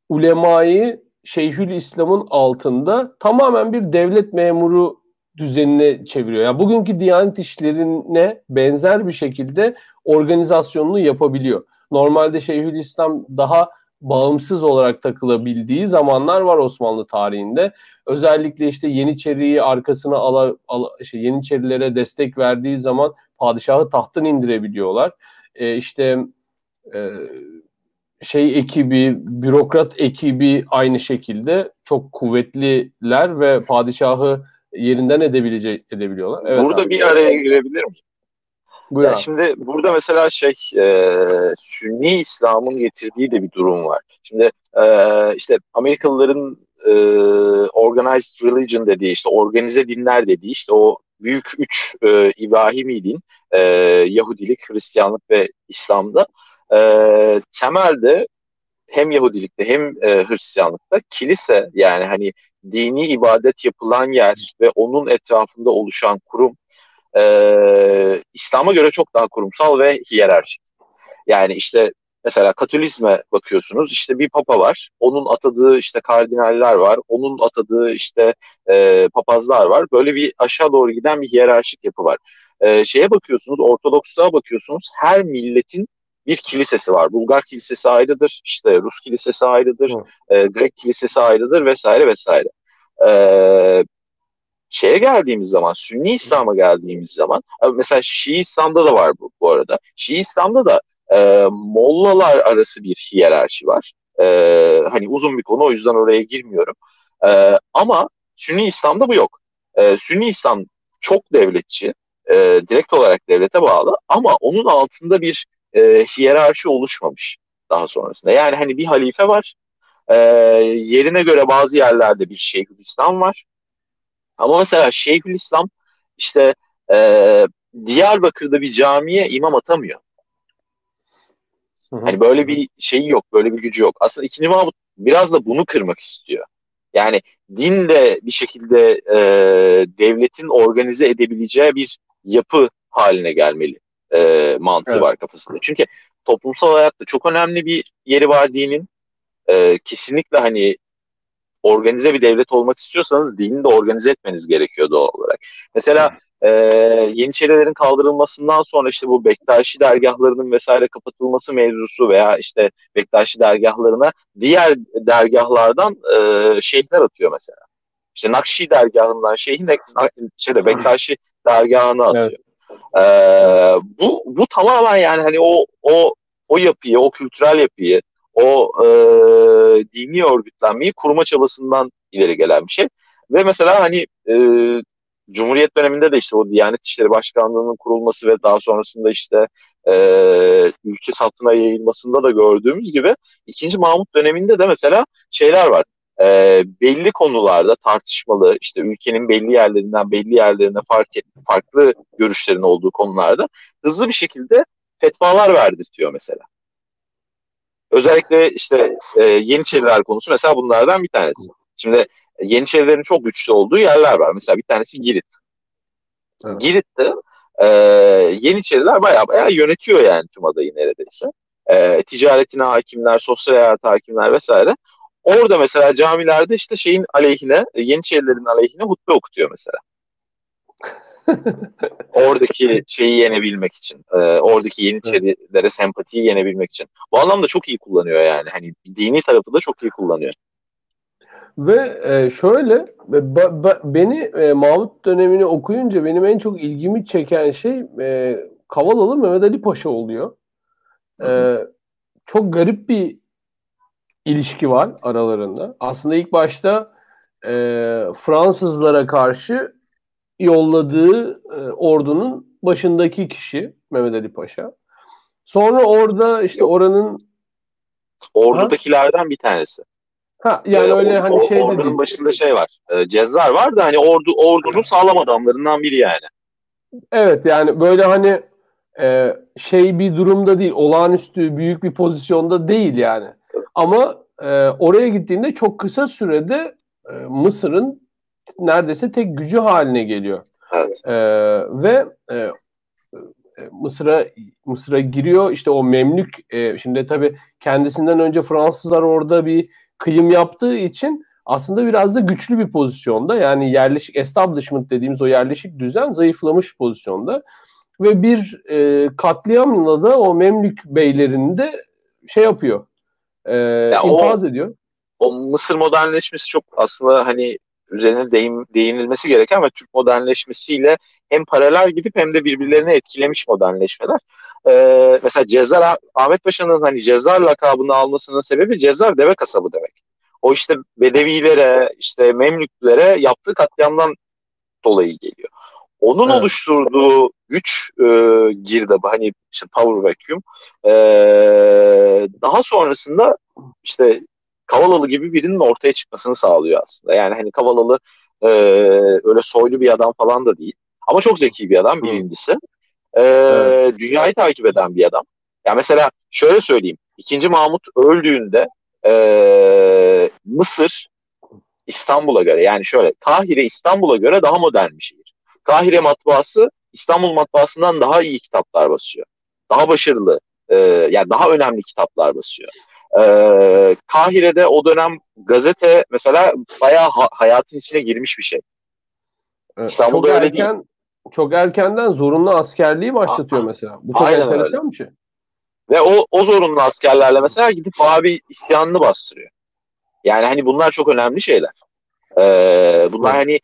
ulemayı Şeyhül İslam'ın altında tamamen bir devlet memuru düzenine çeviriyor. Yani bugünkü Diyanet işlerine benzer bir şekilde organizasyonunu yapabiliyor. Normalde Şeyhül İslam daha bağımsız olarak takılabildiği zamanlar var Osmanlı tarihinde. Özellikle işte Yeniçeri'yi arkasına ala, ala şey, Yeniçerilere destek verdiği zaman padişahı tahttan indirebiliyorlar. Ee, işte e, şey ekibi, bürokrat ekibi aynı şekilde çok kuvvetliler ve padişahı yerinden edebilecek edebiliyorlar. Evet, burada abi, bir araya girebilir miyim? Yani şimdi burada mesela şey e, Sünni İslam'ın getirdiği de bir durum var. Şimdi e, işte Amerikalıların e, organized religion dediği, işte organize dinler dediği, işte o büyük üç e, İbrahimi din, e, Yahudilik, Hristiyanlık ve İslam'da e, temelde hem Yahudilikte hem e, Hristiyanlıkta kilise, yani hani dini ibadet yapılan yer ve onun etrafında oluşan kurum Ee, İslam'a göre çok daha kurumsal ve hiyerarşik. Yani işte mesela Katolizme bakıyorsunuz, işte bir papa var, onun atadığı işte kardinaller var, onun atadığı işte e, papazlar var. Böyle bir aşağı doğru giden bir hiyerarşik yapı var. Ee, şeye bakıyorsunuz, Ortodoksluğa bakıyorsunuz, her milletin bir kilisesi var. Bulgar kilisesi ayrıdır, işte Rus kilisesi ayrıdır, e, Grek kilisesi ayrıdır vesaire vesaire. Ee, şeye geldiğimiz zaman, Sünni İslam'a geldiğimiz zaman, mesela Şii İslam'da da var bu, bu arada. Şii İslam'da da e, mollalar arası bir hiyerarşi var. E, hani uzun bir konu, o yüzden oraya girmiyorum. E, ama Sünni İslam'da bu yok. E, Sünni İslam çok devletçi, e, direkt olarak devlete bağlı ama onun altında bir e, hiyerarşi oluşmamış daha sonrasında. Yani hani bir halife var, e, yerine göre bazı yerlerde bir Şeyhül İslam var. Ama mesela Şeyhül İslam işte e, Diyarbakır'da bir camiye imam atamıyor. Hı hı. Hani böyle bir şeyi yok, böyle bir gücü yok. Aslında ikinci Mahmut biraz da bunu kırmak istiyor. Yani din de bir şekilde e, devletin organize edebileceği bir yapı haline gelmeli e, mantığı evet. var kafasında. Çünkü toplumsal hayatta çok önemli bir yeri var dinin. E, kesinlikle hani organize bir devlet olmak istiyorsanız dini de organize etmeniz gerekiyor doğal olarak. Mesela e, Yeniçerilerin kaldırılmasından sonra işte bu Bektaşi dergahlarının vesaire kapatılması mevzusu veya işte Bektaşi dergahlarına diğer dergahlardan e, şeyhler atıyor mesela. İşte Nakşi dergahından şeyhin şeyde Bektaşi dergahına atıyor. Evet. E, bu bu tamamen yani hani o o o yapıyı, o kültürel yapıyı, o e, dini örgütlenmeyi kurma çabasından ileri gelen bir şey. Ve mesela hani e, Cumhuriyet döneminde de işte o Diyanet İşleri Başkanlığı'nın kurulması ve daha sonrasında işte e, ülke satına yayılmasında da gördüğümüz gibi ikinci. Mahmut döneminde de mesela şeyler var. E, belli konularda tartışmalı, işte ülkenin belli yerlerinden belli yerlerine fark et, farklı görüşlerin olduğu konularda hızlı bir şekilde fetvalar verdirtiyor mesela. Özellikle işte e, Yeniçeriler konusu mesela bunlardan bir tanesi. Şimdi Yeniçerilerin çok güçlü olduğu yerler var. Mesela bir tanesi Girit. Evet. Girit'te e, Yeniçeriler bayağı bayağı yönetiyor yani tüm adayı neredeyse. E, ticaretine hakimler, sosyal hayata hakimler vesaire. Orada mesela camilerde işte şeyin aleyhine, Yeniçerilerin aleyhine hutbe okutuyor mesela. Oradaki şeyi yenebilmek için, e, oradaki Yeniçerilere sempatiyi yenebilmek için. Bu anlamda çok iyi kullanıyor yani. Hani dini tarafı da çok iyi kullanıyor. Ve e, şöyle ba, ba, beni e, Mahmut dönemini okuyunca benim en çok ilgimi çeken şey e, Kavalalı Mehmet Ali Paşa oluyor. E, çok garip bir ilişki var aralarında. Aslında ilk başta e, Fransızlara karşı yolladığı e, ordunun başındaki kişi Mehmet Ali Paşa. Sonra orada işte oranın ordudakilerden ha? bir tanesi. Ha yani ee, öyle o, hani şey ordunun dedi. Başında şey var. E, Cezzar var da hani ordu ordunun sağlam adamlarından biri yani. Evet yani böyle hani e, şey bir durumda değil. Olağanüstü büyük bir pozisyonda değil yani. Tabii. Ama e, oraya gittiğinde çok kısa sürede e, Mısır'ın neredeyse tek gücü haline geliyor. Evet. Ee, ve e, Mısır'a Mısır'a giriyor. İşte o Memlük e, şimdi tabii kendisinden önce Fransızlar orada bir kıyım yaptığı için aslında biraz da güçlü bir pozisyonda. Yani yerleşik establishment dediğimiz o yerleşik düzen zayıflamış pozisyonda. Ve bir e, katliamla da o Memlük beylerini de şey yapıyor. E, ya infaz o, ediyor. O Mısır modernleşmesi çok aslında hani üzerine değin, değinilmesi gereken ve Türk modernleşmesiyle hem paralel gidip hem de birbirlerini etkilemiş modernleşmeler. Ee, mesela Cezzar, Ahmet Paşa'nın hani Cezzar lakabını almasının sebebi Cezzar deve kasabı demek. O işte Bedevilere, işte Memlüklere yaptığı katliamdan dolayı geliyor. Onun evet. oluşturduğu güç e, girdabı, hani işte power vacuum, e, daha sonrasında işte Kavalalı gibi birinin ortaya çıkmasını sağlıyor aslında. Yani hani Kavalalı e, öyle soylu bir adam falan da değil. Ama çok zeki bir adam birincisi. E, evet. Dünyayı takip eden bir adam. Yani mesela şöyle söyleyeyim. İkinci Mahmut öldüğünde e, Mısır İstanbul'a göre yani şöyle Kahire İstanbul'a göre daha modern bir şehir. Kahire matbaası İstanbul matbaasından daha iyi kitaplar basıyor. Daha başarılı e, yani daha önemli kitaplar basıyor. Ee, Kahire'de o dönem gazete mesela bayağı ha- hayatın içine girmiş bir şey. Evet, İstanbul'da çok öyle erken, değil. Çok erkenden zorunlu askerliği başlatıyor Aa, mesela. Bu çok enteresan bir şey. Ve o, o zorunlu askerlerle mesela gidip abi isyanını bastırıyor. Yani hani bunlar çok önemli şeyler. Ee, bunlar evet. hani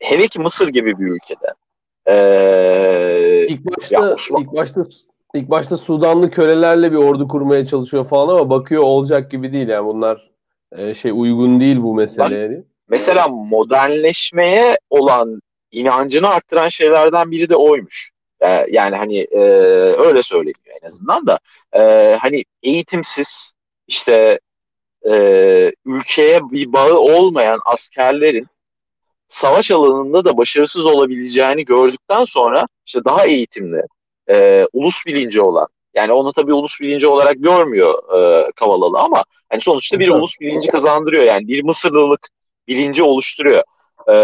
hele ki Mısır gibi bir ülkede. Ee, ilk başta Osman... ilk başta İlk başta Sudanlı kölelerle bir ordu kurmaya çalışıyor falan ama bakıyor olacak gibi değil yani bunlar e, şey uygun değil bu meseleye. Mesela modernleşmeye olan inancını arttıran şeylerden biri de oymuş. Yani hani e, öyle söyleniyor en azından da. E, hani eğitimsiz, işte e, ülkeye bir bağı olmayan askerlerin savaş alanında da başarısız olabileceğini gördükten sonra işte daha eğitimli, e, ulus bilinci olan, yani onu tabii ulus bilinci olarak görmüyor e, Kavalalı ama hani sonuçta bir ulus bilinci kazandırıyor. Yani bir Mısırlılık bilinci oluşturuyor. E,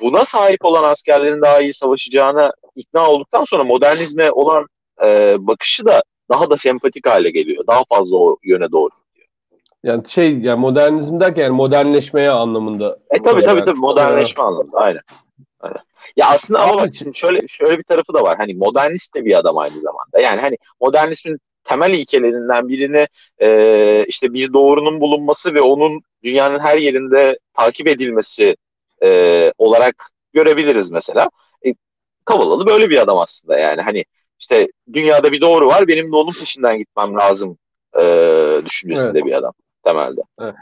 buna sahip olan askerlerin daha iyi savaşacağına ikna olduktan sonra modernizme olan e, bakışı da daha da sempatik hale geliyor. Daha fazla o yöne doğru. Yani şey, yani modernizm derken yani modernleşmeye anlamında. E tabii tabii tabii modernleşme anlamında, aynen. aynen. Ya aslında ama bak şimdi şöyle şöyle bir tarafı da var. Hani modernist de bir adam aynı zamanda. Yani hani modernizmin temel ilkelerinden birini e, işte bir doğrunun bulunması ve onun dünyanın her yerinde takip edilmesi e, olarak görebiliriz mesela. E, Kavalalı böyle bir adam aslında, yani hani işte dünyada bir doğru var, benim de onun peşinden gitmem lazım e, düşüncesinde evet. bir adam. Temelde. Evet.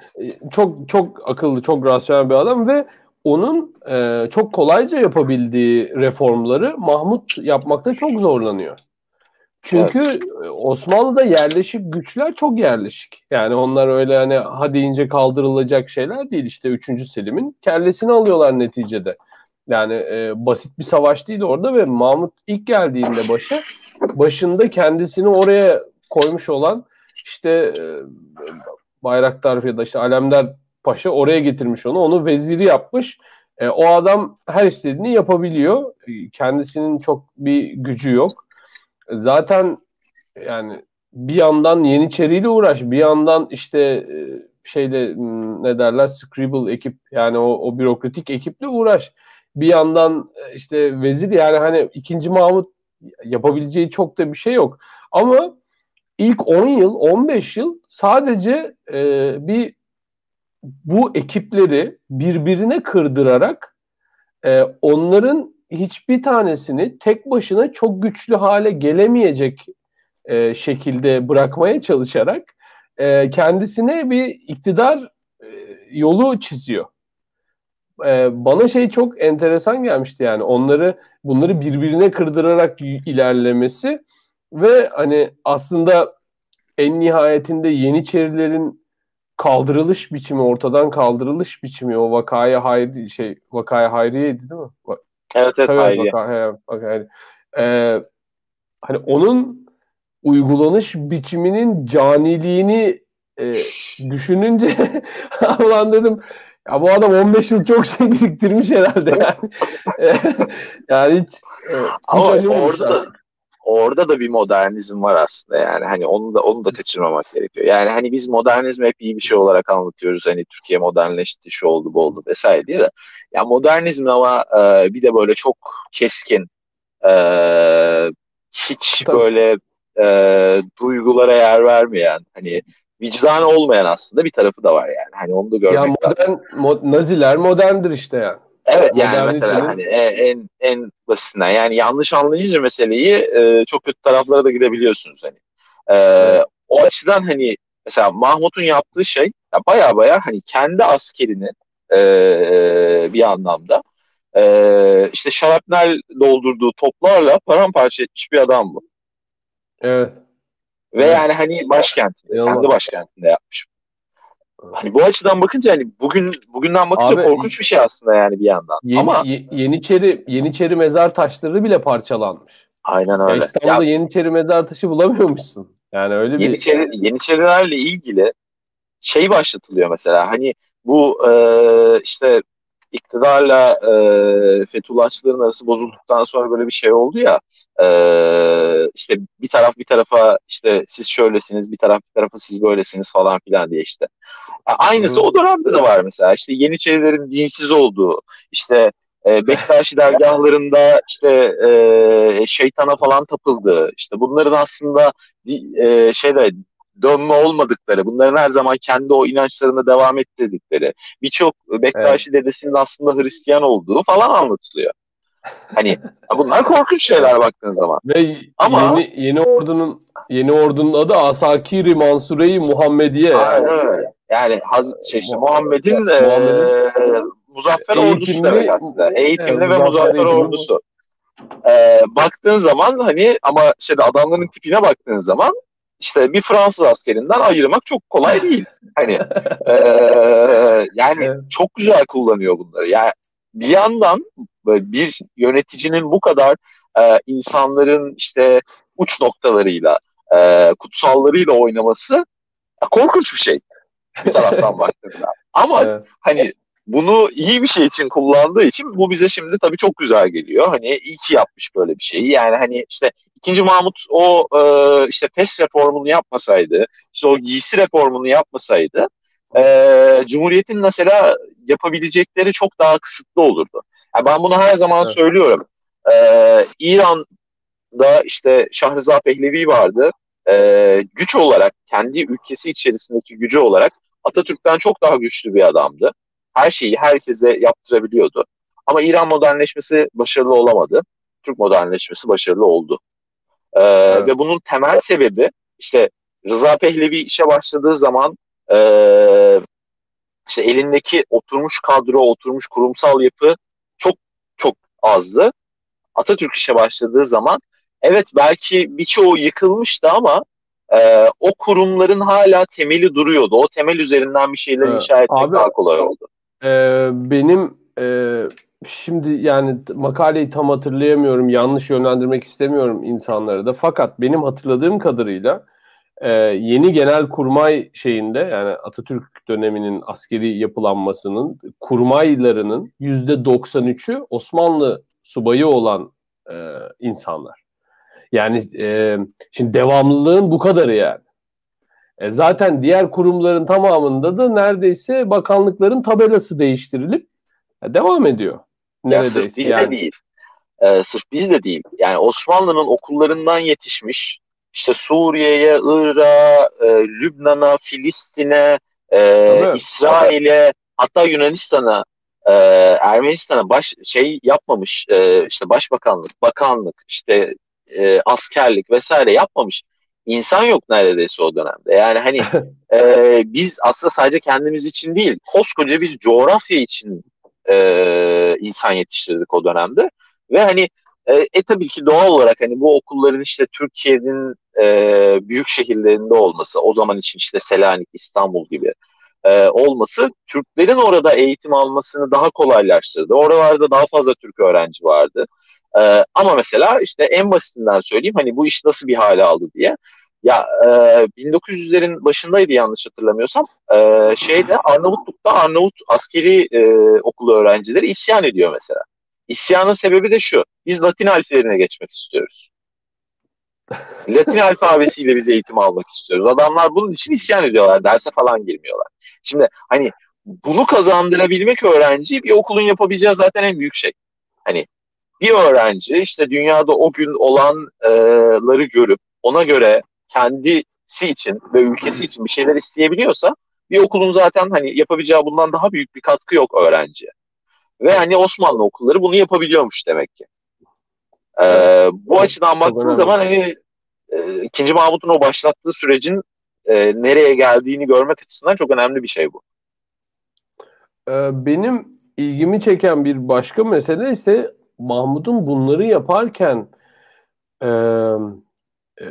Çok çok akıllı, çok rasyonel bir adam ve onun e, çok kolayca yapabildiği reformları Mahmut yapmakta çok zorlanıyor. Çünkü evet. Osmanlı'da yerleşik güçler çok yerleşik. Yani onlar öyle hani ha deyince kaldırılacak şeyler değil. İşte üçüncü Selim'in kellesini alıyorlar neticede. Yani e, basit bir savaş değildi orada ve Mahmut ilk geldiğinde başa başında kendisini oraya koymuş olan işte e, Bayraktar ya da işte Alemdar Paşa oraya getirmiş onu. Onu veziri yapmış. E, o adam her istediğini yapabiliyor. Kendisinin çok bir gücü yok. Zaten yani bir yandan Yeniçeri'yle uğraş, bir yandan işte şeyle ne derler Scribble ekip, yani o, o bürokratik ekiple uğraş. Bir yandan işte vezir, yani hani ikinci Mahmut yapabileceği çok da bir şey yok. Ama ilk on yıl, on beş yıl sadece e, bir bu ekipleri birbirine kırdırarak e, onların hiçbir tanesini tek başına çok güçlü hale gelemeyecek e, şekilde bırakmaya çalışarak e, kendisine bir iktidar e, yolu çiziyor. E, bana şey çok enteresan gelmişti, yani onları bunları birbirine kırdırarak ilerlemesi ve hani aslında en nihayetinde Yeniçerilerin kaldırılış biçimi, ortadan kaldırılış biçimi, o Vaka-i Hayriye şey Vaka-i Hayriye'ydi değil mi? Evet, evet, Hayriye. Vaka, vaka, ee, hani onun uygulanış biçiminin caniliğini e, düşününce ulan dedim ya, bu adam on beş yıl çok şey biriktirmiş herhalde yani. Yani hiç, evet, hiç acımamış artık. Orada da bir modernizm var aslında, yani hani onu da onu da kaçırmamak gerekiyor. Yani hani biz modernizmi hep iyi bir şey olarak anlatıyoruz, hani Türkiye modernleşti, şu oldu, bu oldu vesaire diye de. Ya yani modernizm ama e, bir de böyle çok keskin, e, hiç Tabii. böyle e, duygulara yer vermeyen, hani vicdanı olmayan aslında bir tarafı da var yani. Hani onu da görmek ya modern, lazım. Mo- Naziler moderndir işte yani. Evet yani modern mesela hani en en basitinden yani yanlış anlayınca meseleyi e, çok kötü taraflara da gidebiliyorsunuz hani. E, evet. O açıdan hani mesela Mahmut'un yaptığı şey ya baya baya hani kendi askerini e, bir anlamda e, işte şarapnel doldurduğu toplarla paramparça etmiş bir adam bu. Evet. Ve evet. yani hani başkentinde, Yalan. kendi başkentinde yapmış. Hani bu açıdan bakınca hani bugün bugünden bakınca abi, korkunç bir şey aslında yani bir yandan. Yeni, Ama Yeniçeri Yeniçeri mezar taşları bile parçalanmış. Aynen öyle. Ya İstanbul'da ya, Yeniçeri mezar taşı bulamıyormuşsun. Yani öyle bir Yeniçeri Yeniçerilerle ilgili şey başlatılıyor mesela. Hani bu e, işte iktidarla e, Fethullahçıların arası bozulduktan sonra böyle bir şey oldu ya. E, işte bir taraf bir tarafa işte siz şöylesiniz, bir taraf bir tarafa siz böylesiniz falan filan diye işte. Aynısı o dönemde de var mesela. İşte Yeniçerilerin dinsiz olduğu, işte e, Bektaşi dergahlarında işte e, şeytana falan tapıldığı, işte bunların aslında e, şeyde dönme olmadıkları, bunların her zaman kendi o inançlarına devam ettirdikleri, birçok Bektaşi evet. dedesinin aslında Hristiyan olduğu falan anlatılıyor. Hani bunlar korkunç şeyler baktığın zaman. Ve Ama yeni, yeni ordunun yeni ordunun adı Asakir-i Mansure-i Muhammediye. Yani, yani Haz- şey işte, Muhammed'in, Muhammed'in. E, Muzaffer eğitimli, ordusu demek aslında. Eğitimli e, ve muzaffer eğitimli ordusu. Ee, baktığın zaman hani ama işte adamların tipine baktığın zaman işte bir Fransız askerinden ayırmak çok kolay değil. Hani e, yani evet, çok güzel kullanıyor bunları. Yani bir yandan bir yöneticinin bu kadar e, insanların işte uç noktalarıyla, e, kutsallarıyla oynaması korkunç bir şey bu taraftan baktığında. Ama evet, hani bunu iyi bir şey için kullandığı için bu bize şimdi tabii çok güzel geliyor. Hani iyi ki yapmış böyle bir şeyi. Yani hani işte ikinci. Mahmut o e, işte F E S reformunu yapmasaydı, işte o giysi reformunu yapmasaydı e, Cumhuriyet'in mesela yapabilecekleri çok daha kısıtlı olurdu. Yani ben bunu her zaman evet söylüyorum. E, İran'da işte Şahrızade Pehlevi vardı. E, güç olarak, kendi ülkesi içerisindeki gücü olarak Atatürk'ten çok daha güçlü bir adamdı. Her şeyi herkese yaptırabiliyordu. Ama İran modernleşmesi başarılı olamadı. Türk modernleşmesi başarılı oldu. Ee, evet. Ve bunun temel sebebi işte Rıza Pehlevi işe başladığı zaman ee, işte elindeki oturmuş kadro, oturmuş kurumsal yapı çok çok azdı. Atatürk işe başladığı zaman evet belki birçoğu yıkılmıştı ama Ee, o kurumların hala temeli duruyordu. O temel üzerinden bir şeyler inşa etmek abi, daha kolay oldu. E, benim e, şimdi yani makaleyi tam hatırlayamıyorum. Yanlış yönlendirmek istemiyorum insanları da. Fakat benim hatırladığım kadarıyla e, yeni genelkurmay şeyinde yani Atatürk döneminin askeri yapılanmasının kurmaylarının yüzde doksan üçü Osmanlı subayı olan e, insanlar. Yani e, şimdi devamlılığın bu kadarı yani. E, zaten diğer kurumların tamamında da neredeyse bakanlıkların tabelası değiştirilip e, devam ediyor. Neredeyse ya sırf biz yani de değil. Ee, sırf biz de değil. Yani Osmanlı'nın okullarından yetişmiş işte Suriye'ye, Irak'a, e, Lübnan'a, Filistin'e, e, İsrail'e, hatta Yunanistan'a, Ee, Ermenistan'a baş şey yapmamış e, işte başbakanlık, bakanlık işte E, askerlik vesaire yapmamış insan yok neredeyse o dönemde. Yani hani e, biz aslında sadece kendimiz için değil, koskoca bir coğrafya için e, insan yetiştirdik o dönemde. Ve hani e, e tabii ki doğal olarak hani bu okulların işte Türkiye'nin e, büyük şehirlerinde olması, o zaman için işte Selanik, İstanbul gibi e, olması Türklerin orada eğitim almasını daha kolaylaştırdı. Oralarda daha fazla Türk öğrenci vardı. Ee, ama mesela işte en basitinden söyleyeyim hani bu iş nasıl bir hale aldı diye. Ya e, bin dokuz yüzlerin başındaydı yanlış hatırlamıyorsam. E, şeyde Arnavutluk'ta Arnavut askeri e, okulu öğrencileri isyan ediyor mesela. İsyanın sebebi de şu: biz Latin alfabelerine geçmek istiyoruz. Latin alfabesiyle biz eğitim almak istiyoruz. Adamlar bunun için isyan ediyorlar. Derse falan girmiyorlar. Şimdi hani bunu kazandırabilmek öğrenciyi bir okulun yapabileceği zaten en büyük şey. Hani bir öğrenci işte dünyada o gün olanları görüp ona göre kendisi için ve ülkesi için bir şeyler isteyebiliyorsa bir okulun zaten hani yapabileceği bundan daha büyük bir katkı yok öğrenciye. Ve hani Osmanlı okulları bunu yapabiliyormuş demek ki. Ee, bu açıdan baktığın zaman hani ikinci. Mahmut'un o başlattığı sürecin e, nereye geldiğini görmek açısından çok önemli bir şey bu. Benim ilgimi çeken bir başka mesele ise Mahmut'un bunları yaparken e, e,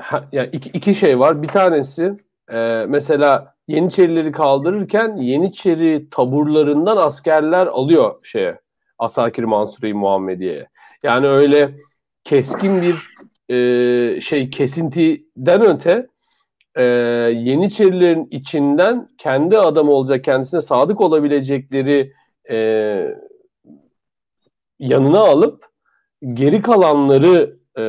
ha, yani iki, iki şey var. Bir tanesi e, mesela Yeniçerileri kaldırırken Yeniçeri taburlarından askerler alıyor şeye, Asakir-i Mansure-i Muhammediye'ye. Yani öyle keskin bir e, şey kesintiden öte e, Yeniçerilerin içinden kendi adamı olacak, kendisine sadık olabilecekleri e, yanına alıp geri kalanları e,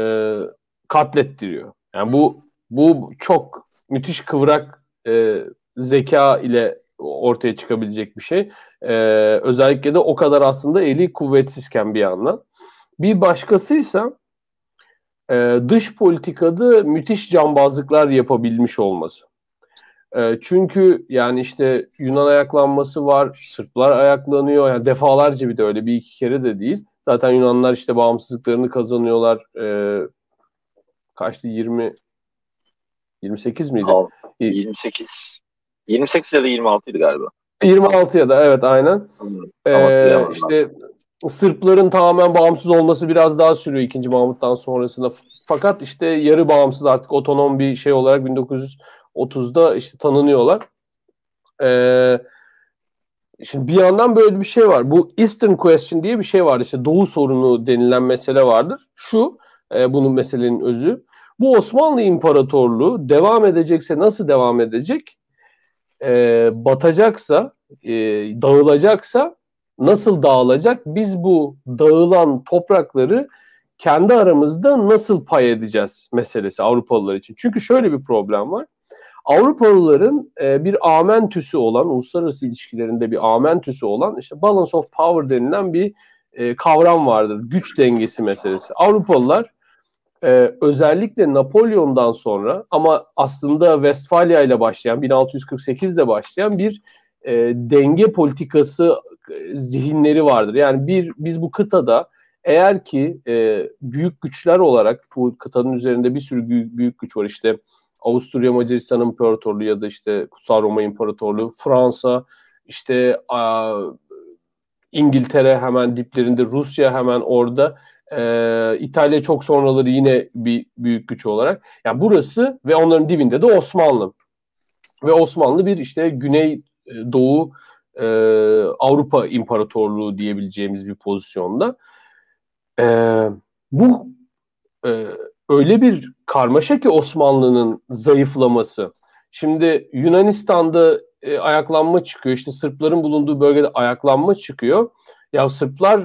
katlettiriyor. Yani bu bu çok müthiş kıvrak e, zeka ile ortaya çıkabilecek bir şey. E, özellikle de o kadar aslında eli kuvvetsizken bir yandan. Bir başkasıysa e, dış politikada müthiş cambazlıklar yapabilmiş olması. E, çünkü yani işte Yunan ayaklanması var, Sırplar ayaklanıyor. Yani defalarca, bir de öyle bir iki kere de değil. Zaten Yunanlar işte bağımsızlıklarını kazanıyorlar. E, kaçtı? yirmi yirmi sekiz miydi? yirmi sekiz. yirmi sekiz ya da yirmi altıydı galiba. yirmi altıya da evet aynen. Ee, işte Sırpların tamamen bağımsız olması biraz daha sürüyor ikinci. Mahmut'tan sonrasında. Fakat işte yarı bağımsız artık otonom bir şey olarak bin dokuz yüz otuzda işte tanınıyorlar. Ee, şimdi bir yandan böyle bir şey var. Bu Eastern Question diye bir şey vardı. İşte Doğu sorunu denilen mesele vardır. Şu, e, bunun meselenin özü. Bu Osmanlı İmparatorluğu devam edecekse nasıl devam edecek? E, batacaksa, e, dağılacaksa nasıl dağılacak? Biz bu dağılan toprakları kendi aramızda nasıl pay edeceğiz meselesi Avrupalılar için. Çünkü şöyle bir problem var. Avrupalıların e, bir amentüsü olan, uluslararası ilişkilerinde bir amentüsü olan işte balance of power denilen bir e, kavram vardır. Güç dengesi meselesi. Avrupalılar e, özellikle Napolyon'dan sonra ama aslında Westfalia ile başlayan, bin altı yüz kırk sekizde başlayan bir e, denge politikası e, zihinleri vardır. Yani bir biz bu kıtada eğer ki e, büyük güçler olarak, bu kıtanın üzerinde bir sürü büyük, büyük güç var işte Avusturya Macaristan İmparatorluğu ya da işte Kutsal Roma İmparatorluğu, Fransa, işte a, İngiltere hemen diplerinde, Rusya hemen orada, e, İtalya çok sonraları yine bir büyük güç olarak. Yani burası ve onların dibinde de Osmanlı. Ve Osmanlı bir işte Güney Doğu e, Avrupa İmparatorluğu diyebileceğimiz bir pozisyonda. E, bu e, öyle bir karmaşa ki Osmanlı'nın zayıflaması. Şimdi Yunanistan'da e, ayaklanma çıkıyor. İşte Sırpların bulunduğu bölgede ayaklanma çıkıyor. Ya Sırplar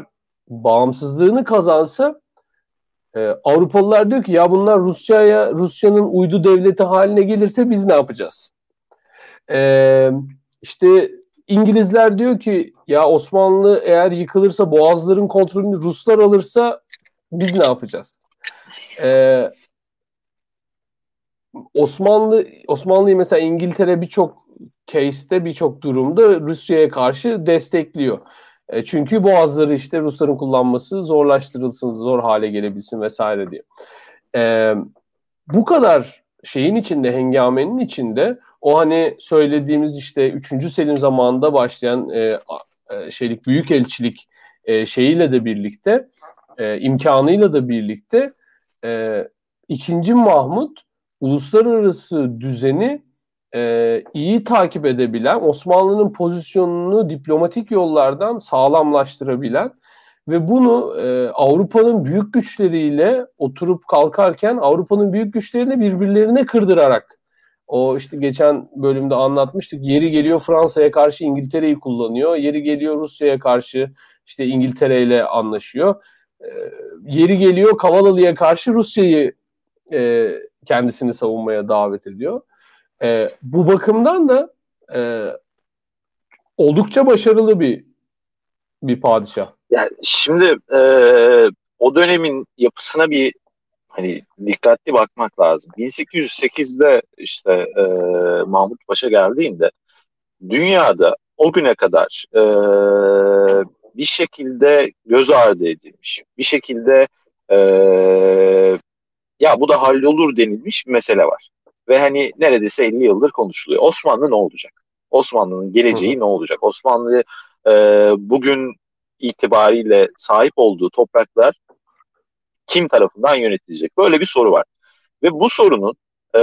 bağımsızlığını kazansa e, Avrupalılar diyor ki ya bunlar Rusya'ya, Rusya'nın uydu devleti haline gelirse biz ne yapacağız? E, işte İngilizler diyor ki ya Osmanlı eğer yıkılırsa Boğazların kontrolünü Ruslar alırsa biz ne yapacağız? Ee, Osmanlı Osmanlı'yı mesela İngiltere birçok case'te, birçok durumda Rusya'ya karşı destekliyor. E, çünkü boğazları işte Rusların kullanması zorlaştırılsın, zor hale gelebilsin vesaire diye. E, bu kadar şeyin içinde, hengamenin içinde o hani söylediğimiz işte üçüncü. Selim zamanında başlayan e, şeylik, büyükelçilik e, şeyiyle de birlikte, e, imkanıyla da birlikte Ee, ikinci Mahmut uluslararası düzeni e, iyi takip edebilen, Osmanlı'nın pozisyonunu diplomatik yollardan sağlamlaştırabilen ve bunu e, Avrupa'nın büyük güçleriyle oturup kalkarken Avrupa'nın büyük güçlerini birbirlerine kırdırarak, o işte geçen bölümde anlatmıştık, yeri geliyor Fransa'ya karşı İngiltere'yi kullanıyor, yeri geliyor Rusya'ya karşı işte İngiltere ile anlaşıyor. E, yeri geliyor Kavalalı'ya karşı Rusya'yı e, kendisini savunmaya davet ediyor. E, bu bakımdan da e, oldukça başarılı bir bir padişah. Yani şimdi e, o dönemin yapısına bir hani dikkatli bakmak lazım. bin sekiz yüz sekizde işte e, Mahmut Paşa geldiğinde dünyada o güne kadar e, bir şekilde göz ardı edilmiş, bir şekilde ee, ya bu da hallolur denilmiş bir mesele var. Ve hani neredeyse elli yıldır konuşuluyor. Osmanlı ne olacak? Osmanlı'nın geleceği Hı-hı. ne olacak? Osmanlı e, bugün itibariyle sahip olduğu topraklar kim tarafından yönetilecek? Böyle bir soru var. Ve bu sorunun e,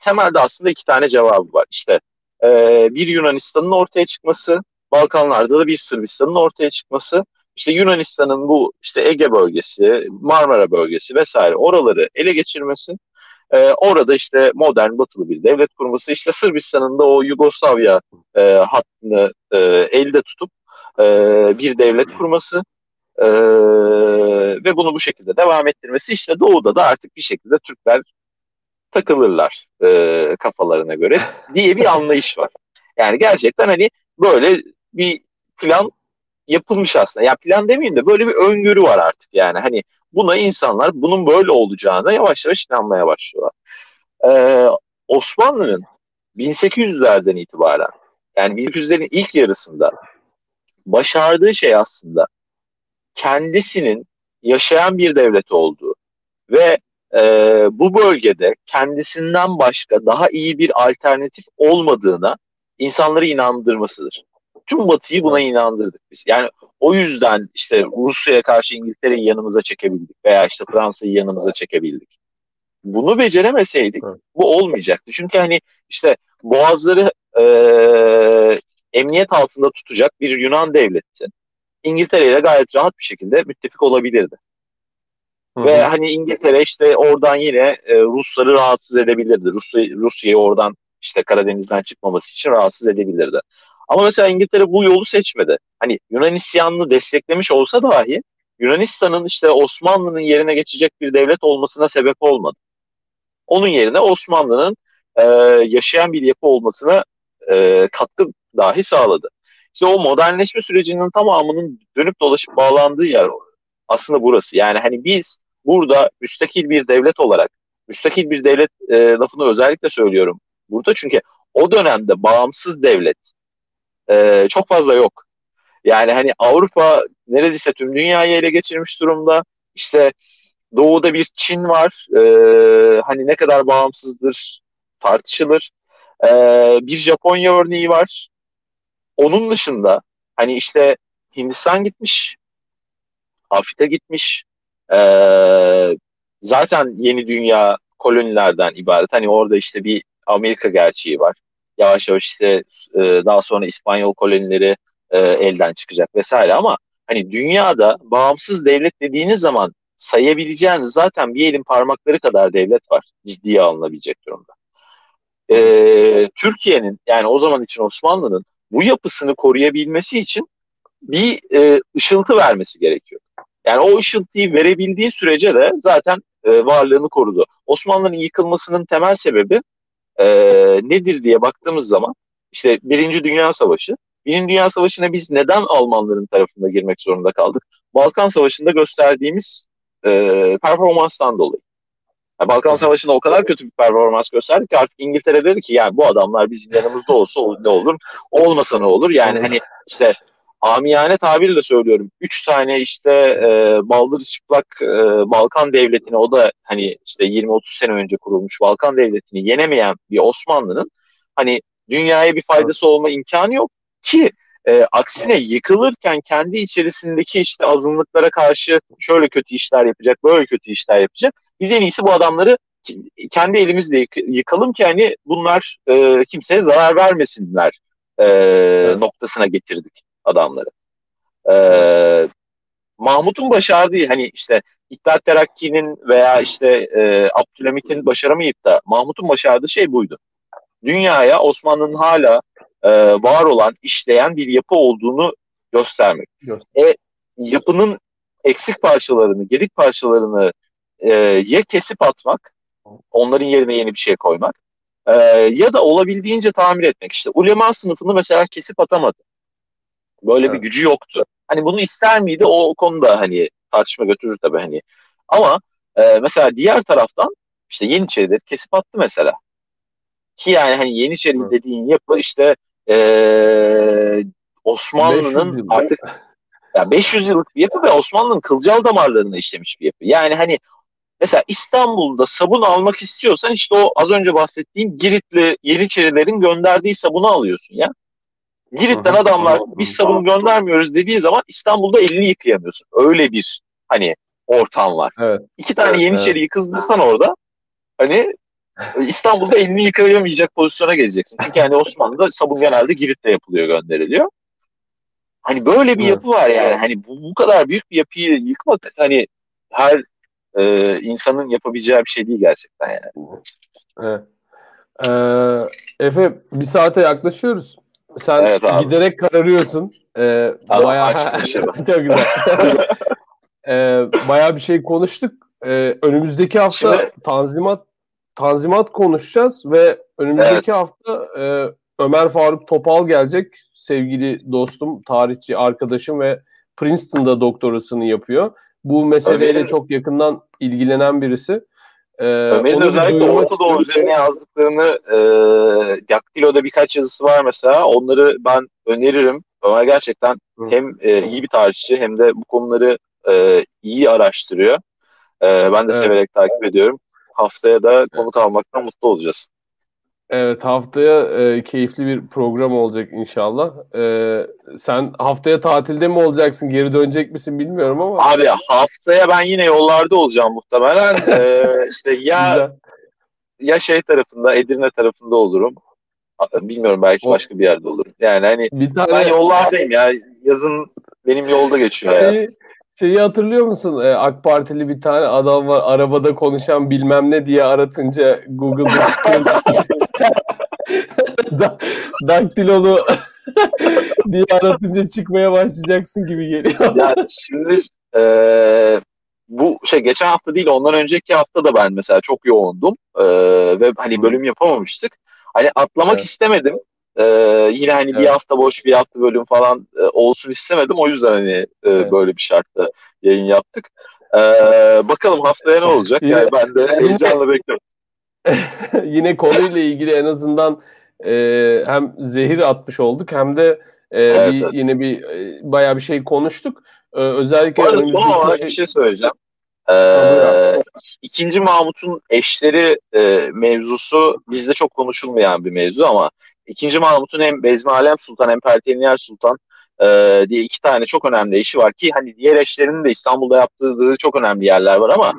temelde aslında iki tane cevabı var. İşte e, bir Yunanistan'ın ortaya çıkması, Balkanlarda da bir Sırbistan'ın ortaya çıkması, işte Yunanistan'ın bu işte Ege bölgesi, Marmara bölgesi vesaire oraları ele geçirmesi, ee, orada işte modern batılı bir devlet kurması, işte Sırbistan'ın da o Yugoslavya e, hattını e, elde tutup e, bir devlet kurması e, ve bunu bu şekilde devam ettirmesi, işte doğuda da artık bir şekilde Türkler takılırlar e, kafalarına göre diye bir anlayış var. Yani gerçekten hani böyle bir plan yapılmış aslında. Ya plan demeyeyim de böyle bir öngörü var artık yani. Hani buna insanlar bunun böyle olacağına yavaş yavaş inanmaya başlıyorlar. Ee, Osmanlı'nın bin sekiz yüzlerden itibaren, yani bin sekiz yüzlerin ilk yarısında başardığı şey aslında kendisinin yaşayan bir devlet olduğu ve e, bu bölgede kendisinden başka daha iyi bir alternatif olmadığına İnsanları inandırmasıdır. tüm Batı'yı buna inandırdık biz. Yani o yüzden işte Rusya'ya karşı İngiltere'yi yanımıza çekebildik veya işte Fransa'yı yanımıza çekebildik. Bunu beceremeseydik bu olmayacaktı. Çünkü hani işte boğazları e, emniyet altında tutacak bir Yunan devleti İngiltere ile gayet rahat bir şekilde müttefik olabilirdi. Hı-hı. Ve hani İngiltere işte oradan yine e, Rusları rahatsız edebilirdi. Rusya, Rusya'yı oradan işte Karadeniz'den çıkmaması için rahatsız edebilirdi. Ama mesela İngiltere bu yolu seçmedi. Hani Yunan isyanını desteklemiş olsa dahi Yunanistan'ın işte Osmanlı'nın yerine geçecek bir devlet olmasına sebep olmadı. Onun yerine Osmanlı'nın e, yaşayan bir yapı olmasına e, katkı dahi sağladı. İşte o modernleşme sürecinin tamamının dönüp dolaşıp bağlandığı yer aslında burası. Yani hani biz burada müstakil bir devlet olarak, müstakil bir devlet e, lafını özellikle söylüyorum burada. Çünkü o dönemde bağımsız devlet e, çok fazla yok. Yani hani Avrupa neredeyse tüm dünyayı ele geçirmiş durumda. İşte doğuda bir Çin var. Ee, hani ne kadar bağımsızdır tartışılır. Ee, bir Japonya örneği var. Onun dışında hani işte Hindistan gitmiş. Afrika gitmiş. Ee, zaten yeni dünya kolonilerden ibaret. Hani orada işte bir Amerika gerçeği var. Yavaş yavaş işte daha sonra İspanyol kolonileri elden çıkacak vesaire, ama hani dünyada bağımsız devlet dediğiniz zaman sayabileceğiniz zaten bir elin parmakları kadar devlet var ciddiye alınabilecek durumda. Ee, Türkiye'nin yani o zaman için Osmanlı'nın bu yapısını koruyabilmesi için bir e, ışıltı vermesi gerekiyor. Yani o ışıltıyı verebildiği sürece de zaten e, varlığını korudu. Osmanlı'nın yıkılmasının temel sebebi e, nedir diye baktığımız zaman işte Birinci Dünya Savaşı. Birinci Dünya Savaşı'na biz neden Almanların tarafında girmek zorunda kaldık? Balkan Savaşı'nda gösterdiğimiz e, performanstan dolayı. Yani Balkan Savaşı'nda o kadar kötü bir performans gösterdik ki artık İngiltere dedi ki yani bu adamlar bizim yanımızda olsa ne olur, olmasa ne olur? Yani hani işte amiyane tabirle söylüyorum. Üç tane işte e, baldırı çıplak e, Balkan devletini, o da hani işte yirmi otuz sene önce kurulmuş Balkan devletini yenemeyen bir Osmanlı'nın hani dünyaya bir faydası olma imkanı yok. Ki e, aksine yıkılırken kendi içerisindeki işte azınlıklara karşı şöyle kötü işler yapacak, böyle kötü işler yapacak. Biz en iyisi bu adamları kendi elimizle yık- yıkalım ki hani bunlar e, kimseye zarar vermesinler e, evet. noktasına getirdik adamları. E, Mahmut'un başardığı hani işte İttihat Terakki'nin veya işte e, Abdülhamit'in başaramayıp da Mahmut'un başardığı şey buydu. Dünyaya Osmanlı'nın hala Ee, var olan, işleyen bir yapı olduğunu göstermek. Evet. E, yapının eksik parçalarını, gedik parçalarını e, ya kesip atmak, onların yerine yeni bir şey koymak e, ya da olabildiğince tamir etmek. İşte ulema sınıfını mesela kesip atamadı. Böyle evet. bir gücü yoktu. Hani bunu ister miydi? O konuda hani tartışma götürür tabii hani. Ama e, mesela diğer taraftan işte Yeniçerileri kesip attı mesela. Ki yani hani Yeniçeri evet. dediğin yapı işte Ee, Osmanlı'nın artık yani beş yüz yıllık bir yapı ve Osmanlı'nın kılcal damarlarına işlemiş bir yapı. Yani hani mesela İstanbul'da sabun almak istiyorsan işte o az önce bahsettiğim Giritli Yeniçerilerin gönderdiği sabunu alıyorsun ya. Girit'ten adamlar biz sabun göndermiyoruz dediği zaman İstanbul'da elini yıkayamıyorsun. Öyle bir hani ortam var. Evet. İki tane evet, Yeniçeri'yi evet. kızdırsan orada hani İstanbul'da elini yıkayamayacak pozisyona geleceksin. Çünkü yani Osmanlı'da sabun genelde Girit'te yapılıyor, gönderiliyor. Hani böyle bir yapı var yani. Hani bu, bu kadar büyük bir yapıyı yıkmak hani her e, insanın yapabileceği bir şey değil gerçekten yani. Evet. Ee, Efe, bir saate yaklaşıyoruz. Sen evet, giderek kararıyorsun. Ee, bayağı çok güzel. ee, bayağı bir şey konuştuk. Ee, önümüzdeki hafta Şimdi... Tanzimat Tanzimat konuşacağız ve önümüzdeki evet. hafta e, Ömer Faruk Topal gelecek. Sevgili dostum, tarihçi arkadaşım ve Princeton'da doktorasını yapıyor. Bu meseleyle Ömer'in, çok yakından ilgilenen birisi. E, Ömer'in özellikle Orta Doğu üzerine yazdıklarını, e, Daktilo'da birkaç yazısı var mesela. Onları ben öneririm. Ömer gerçekten Hı. hem e, iyi bir tarihçi hem de bu konuları e, iyi araştırıyor. E, ben de evet. severek takip ediyorum. Haftaya da konuk almaktan mutlu olacağız. Evet, haftaya e, keyifli bir program olacak inşallah. E, sen haftaya tatilde mi olacaksın? Geri dönecek misin bilmiyorum ama. Abi haftaya ben yine yollarda olacağım muhtemelen. e, işte ya Güzel. ya şey tarafında, Edirne tarafında olurum. Bilmiyorum, belki başka bir yerde olurum. Yani hani tane... ben yollardayım ya. Yazın benim yolda geçiyor şey... hayatım. Şeyi hatırlıyor musun? Ee, AK Partili bir tane adam var, arabada konuşan bilmem ne diye aratınca Google'da da, daktilolu diye aratınca çıkmaya başlayacaksın gibi geliyor. Ya şimdi e, bu şey geçen hafta değil, ondan önceki hafta da ben mesela çok yoğundum e, ve hani bölüm yapamamıştık. Hani atlamak evet. istemedim. Ee, yine hani evet. bir hafta boş, bir hafta bölüm falan e, olsun istemedim. O yüzden hani e, evet. böyle bir şartla yayın yaptık. Ee, bakalım haftaya ne olacak? Yine, yani ben de heyecanla bekliyorum. Yine konuyla ilgili en azından e, hem zehir atmış olduk hem de e, evet, bir, evet. yine bir e, bayağı bir şey konuştuk. Ee, özellikle bu arada son olarak şey... bir şey söyleyeceğim. Ee, ikinci Mahmut'un eşleri e, mevzusu bizde çok konuşulmayan bir mevzu ama İkinci Mahmut'un hem Bezmi Alem Sultan hem Pertevniyal Sultan e, diye iki tane çok önemli eşi var ki hani diğer eşlerinin de İstanbul'da yaptırdığı çok önemli yerler var ama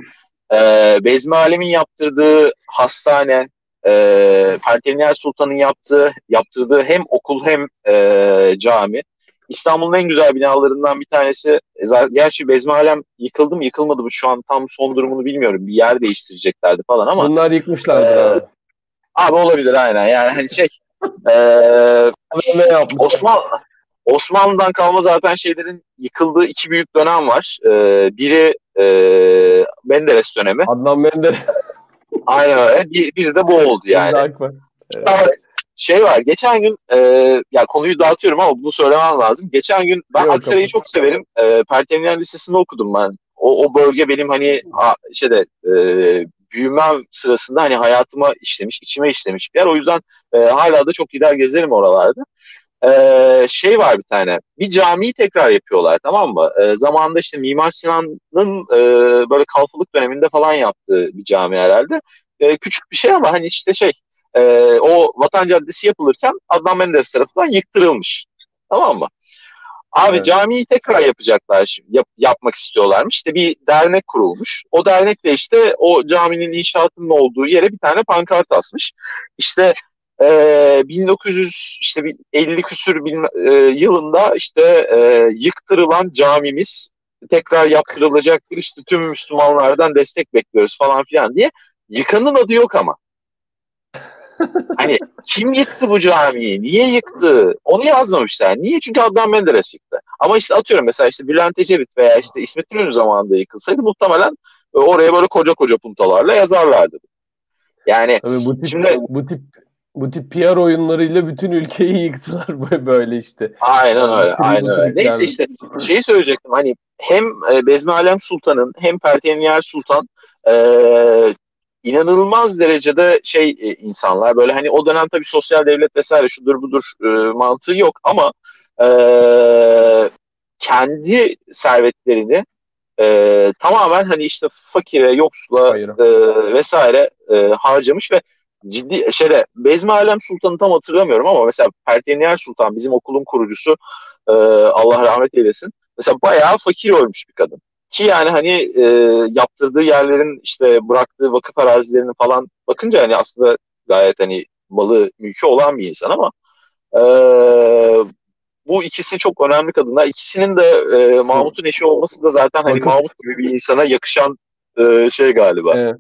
e, Bezmi Alem'in yaptırdığı hastane, e, Pertevniyal Sultan'ın yaptığı, yaptırdığı hem okul hem e, cami. İstanbul'un en güzel binalarından bir tanesi. Gerçi Bezmi Alem yıkıldı mı yıkılmadı mı şu an tam son durumunu bilmiyorum. Bir yer değiştireceklerdi falan ama. Bunlar yıkmışlardı e, abi. Abi olabilir aynen yani hani şey. Ee, Osman, Osmanlı'dan kalma zaten şeylerin yıkıldığı iki büyük dönem var. Ee, biri e, Menderes dönemi. Adnan Menderes. Aynen öyle. Bir, biri de bu oldu yani. Evet. Şey var. Geçen gün e, ya konuyu dağıtıyorum ama bunu söylemem lazım. Geçen gün ben Aksaray'ı çok severim. E, Pertevniyal Lisesi'nde okudum ben. O, o bölge benim hani a, şeyde e, büyümem sırasında hani hayatıma işlemiş, içime işlemiş bir yer. O yüzden e, hala da çok gider gezerim oralarda. E, şey var bir tane, bir camiyi tekrar yapıyorlar, tamam mı? E, zamanında işte Mimar Sinan'ın e, böyle kalfalık döneminde falan yaptığı bir cami herhalde. E, küçük bir şey ama hani işte şey, e, o Vatan Caddesi yapılırken Adnan Menderes tarafından yıktırılmış. Tamam mı? Abi evet. Camiyi tekrar yapacaklar şimdi, yap, yapmak istiyorlarmış. İşte bir dernek kurulmuş. O dernek de işte o caminin inşaatının olduğu yere bir tane pankart asmış. İşte e, bin dokuz yüz işte elli küsür bin, e, yılında işte e, yıktırılan camimiz tekrar yaptırılacaktır. İşte tüm Müslümanlardan destek bekliyoruz falan filan diye. Yıkanın adı yok ama. Hani kim yıktı bu camiyi? Niye yıktı? Onu yazmamışlar. Niye? Çünkü Adnan Menderes yıktı. Ama işte atıyorum mesela işte Bülent Ecevit veya işte İsmet İnönü zamanında yıkılsaydı muhtemelen oraya böyle koca koca puntolarla yazarlardı. Yani tabii bu tip şimdi, bu tip bu tip P R oyunlarıyla bütün ülkeyi yıktılar böyle işte. Aynen öyle. Aynen öyle. Neyse işte şeyi söyleyecektim. Hani hem Bezmi Alem Sultan'ın hem Pertevniyal Sultan eee inanılmaz derecede şey e, insanlar böyle hani o dönem tabii sosyal devlet vesaire şudur budur e, mantığı yok ama e, kendi servetlerini e, tamamen hani işte fakire, yoksula e, vesaire e, harcamış ve ciddi şeyde Bezmi Alem Sultan'ı tam hatırlamıyorum ama mesela Pertevniyal Sultan bizim okulun kurucusu e, Allah rahmet eylesin. Mesela bayağı fakir olmuş bir kadın. Ki yani hani e, yaptırdığı yerlerin işte bıraktığı vakıf arazilerini falan bakınca hani aslında gayet hani malı mülkü olan bir insan ama e, bu ikisi çok önemli kadınlar. İkisinin de e, Mahmut'un eşi olması da zaten hani vakıf. Mahmut gibi bir insana yakışan e, şey galiba. Evet.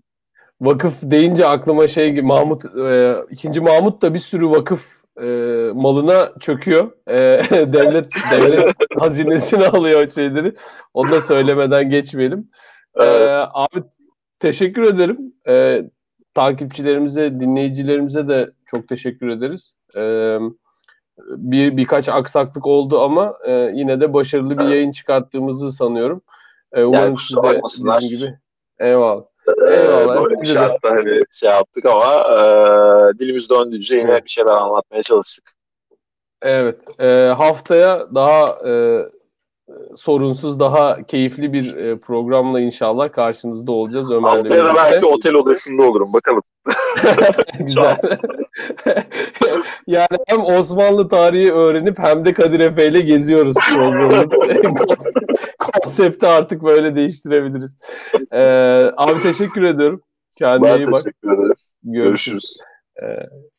Vakıf deyince aklıma şey Mahmut e, ikinci Mahmut da bir sürü vakıf E, malına çöküyor. E, devlet devlet hazinesine alıyor şeyleri. Onu da söylemeden geçmeyelim. E, evet. Abi teşekkür ederim. E, takipçilerimize, dinleyicilerimize de çok teşekkür ederiz. E, bir birkaç aksaklık oldu ama e, yine de başarılı bir yayın çıkarttığımızı sanıyorum. E, umarım yani, siz de bizim gibi. Eyvallah. Eyvallah. Böyle bir şartta hani şey yaptık ama e, dilimiz döndüğünce yine evet. bir şeyler anlatmaya çalıştık. Evet. E, haftaya daha e, sorunsuz, daha keyifli bir e, programla inşallah karşınızda olacağız. Ömer'le haftaya belki otel odasında olurum. Bakalım. Güzel. Yani hem Osmanlı tarihi öğrenip hem de Kadir Efe ile geziyoruz. Konsepti artık böyle değiştirebiliriz. Ee, abi teşekkür ediyorum. Kendine ben iyi bak. Teşekkür ederim. Görüşürüz. Görüşürüz. Ee,